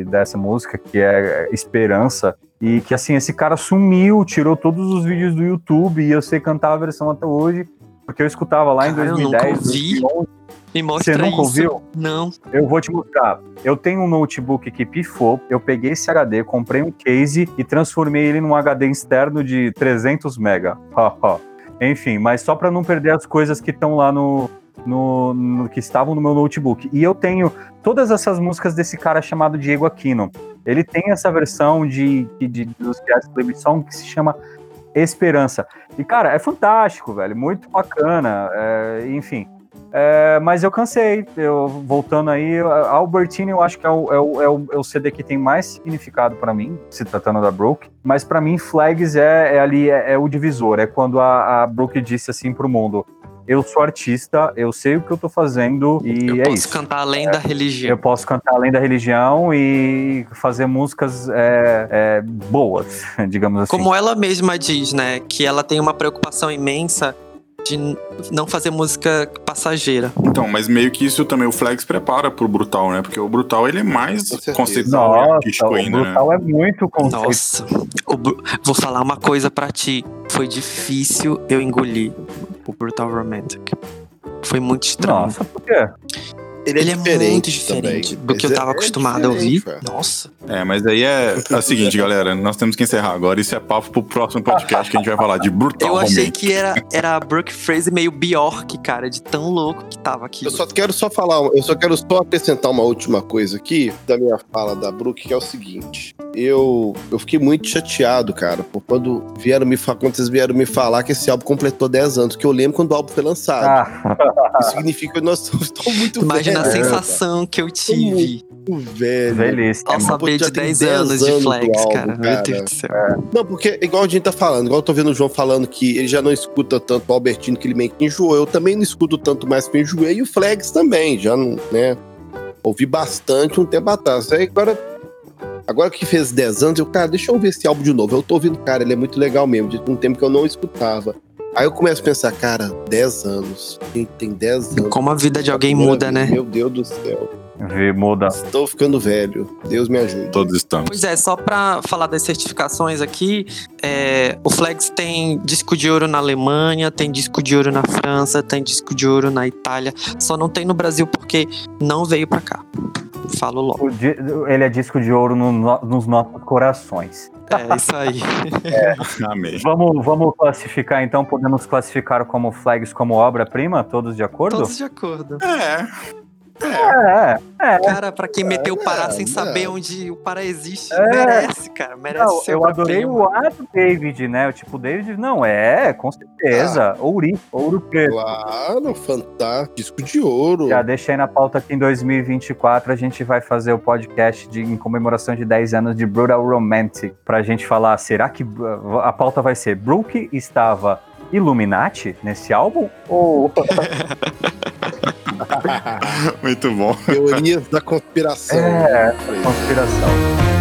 dessa música, que é Esperança, e que assim, esse cara sumiu, tirou todos os vídeos do YouTube, e eu sei cantar a versão até hoje, porque eu escutava lá em 2010, 2011. Me mostra isso. Você nunca ouviu? Não. Eu vou te mostrar. Eu tenho um notebook que pifou, eu peguei esse HD, comprei um case e transformei ele num HD externo de 300 mega. Enfim, mas só para não perder as coisas que estão lá no que estavam no meu notebook. E eu tenho todas essas músicas desse cara chamado Diego Aquino. Ele tem essa versão do C.S. Lewis Song que se chama Esperança. E, cara, é fantástico, velho. Muito bacana. Enfim... mas eu cansei, voltando aí, a Albertini eu acho que é o CD que tem mais significado pra mim, se tratando da Brooke, mas pra mim Flags é ali o divisor, é quando a Brooke disse assim pro mundo: eu sou artista, eu sei o que eu tô fazendo e eu posso cantar além da religião. Eu posso cantar além da religião e fazer músicas boas, digamos assim. Como ela mesma diz, né, que ela tem uma preocupação imensa de não fazer música passageira. Então, mas meio que isso também o Flags prepara pro Brutal, né? Porque o Brutal, ele é mais conceitual e artístico ainda, né? O Brutal é muito conceitual. Nossa, vou falar uma coisa pra ti. Foi difícil eu engolir o Brutal Romantic. Foi muito estranho. Nossa, por quê? Ele é muito diferente do que eu tava acostumado a ouvir. Nossa. Mas aí é o seguinte, galera. Nós temos que encerrar agora. Isso é papo pro próximo podcast que a gente vai falar de Brutal Romantic. Eu achei que era a Brooke Fraser meio Bjork, cara. De tão louco que tava aqui. Eu só quero acrescentar uma última coisa aqui da minha fala da Brooke, que é o seguinte. Eu fiquei muito chateado, cara, por quando vocês vieram me falar que esse álbum completou 10 anos, que eu lembro quando o álbum foi lançado. Isso significa que nós estamos muito velhos. Imagina a sensação que eu tive. Muito velho. Ao saber de 10 anos de Flags, álbum, cara. Meu Deus do céu. Não, porque igual a gente tá falando, igual eu tô vendo o João falando que ele já não escuta tanto o Albertino, que ele meio que enjoou. Eu também não escuto tanto mais que eu enjoei, e o Flags também, já não, né? Ouvi bastante um tempo atrás. Aí Agora que fez 10 anos, cara, deixa eu ouvir esse álbum de novo. Eu tô ouvindo, cara, ele é muito legal mesmo, de um tempo que eu não escutava. Aí eu começo a pensar, cara, 10 anos, tem 10 anos. Como a vida de alguém muda, né? Meu Deus do céu. Remoda. Estou ficando velho, Deus me ajude. Todos estamos. Pois é, só pra falar das certificações aqui, o Flags tem disco de ouro na Alemanha, tem disco de ouro na França, tem disco de ouro na Itália, só não tem no Brasil porque não veio pra cá. Falo logo. Ele é disco de ouro nos nossos corações. É, isso aí. Amém. Vamos classificar, então, podemos classificar como Flags, como obra-prima, todos de acordo? Todos de acordo. Cara, pra quem meteu o Pará sem saber onde o Pará existe, merece, cara, merece. Não, eu adorei o ar do David, né? O David, com certeza. Ouro preto. Claro, fantástico, disco de ouro. Já deixei na pauta que em 2024 a gente vai fazer o podcast em comemoração de 10 anos de Brutal Romantic, pra gente falar, será que a pauta vai ser Brooke estava Illuminati nesse álbum? Ou... Muito bom. Teorias da conspiração. Conspiração.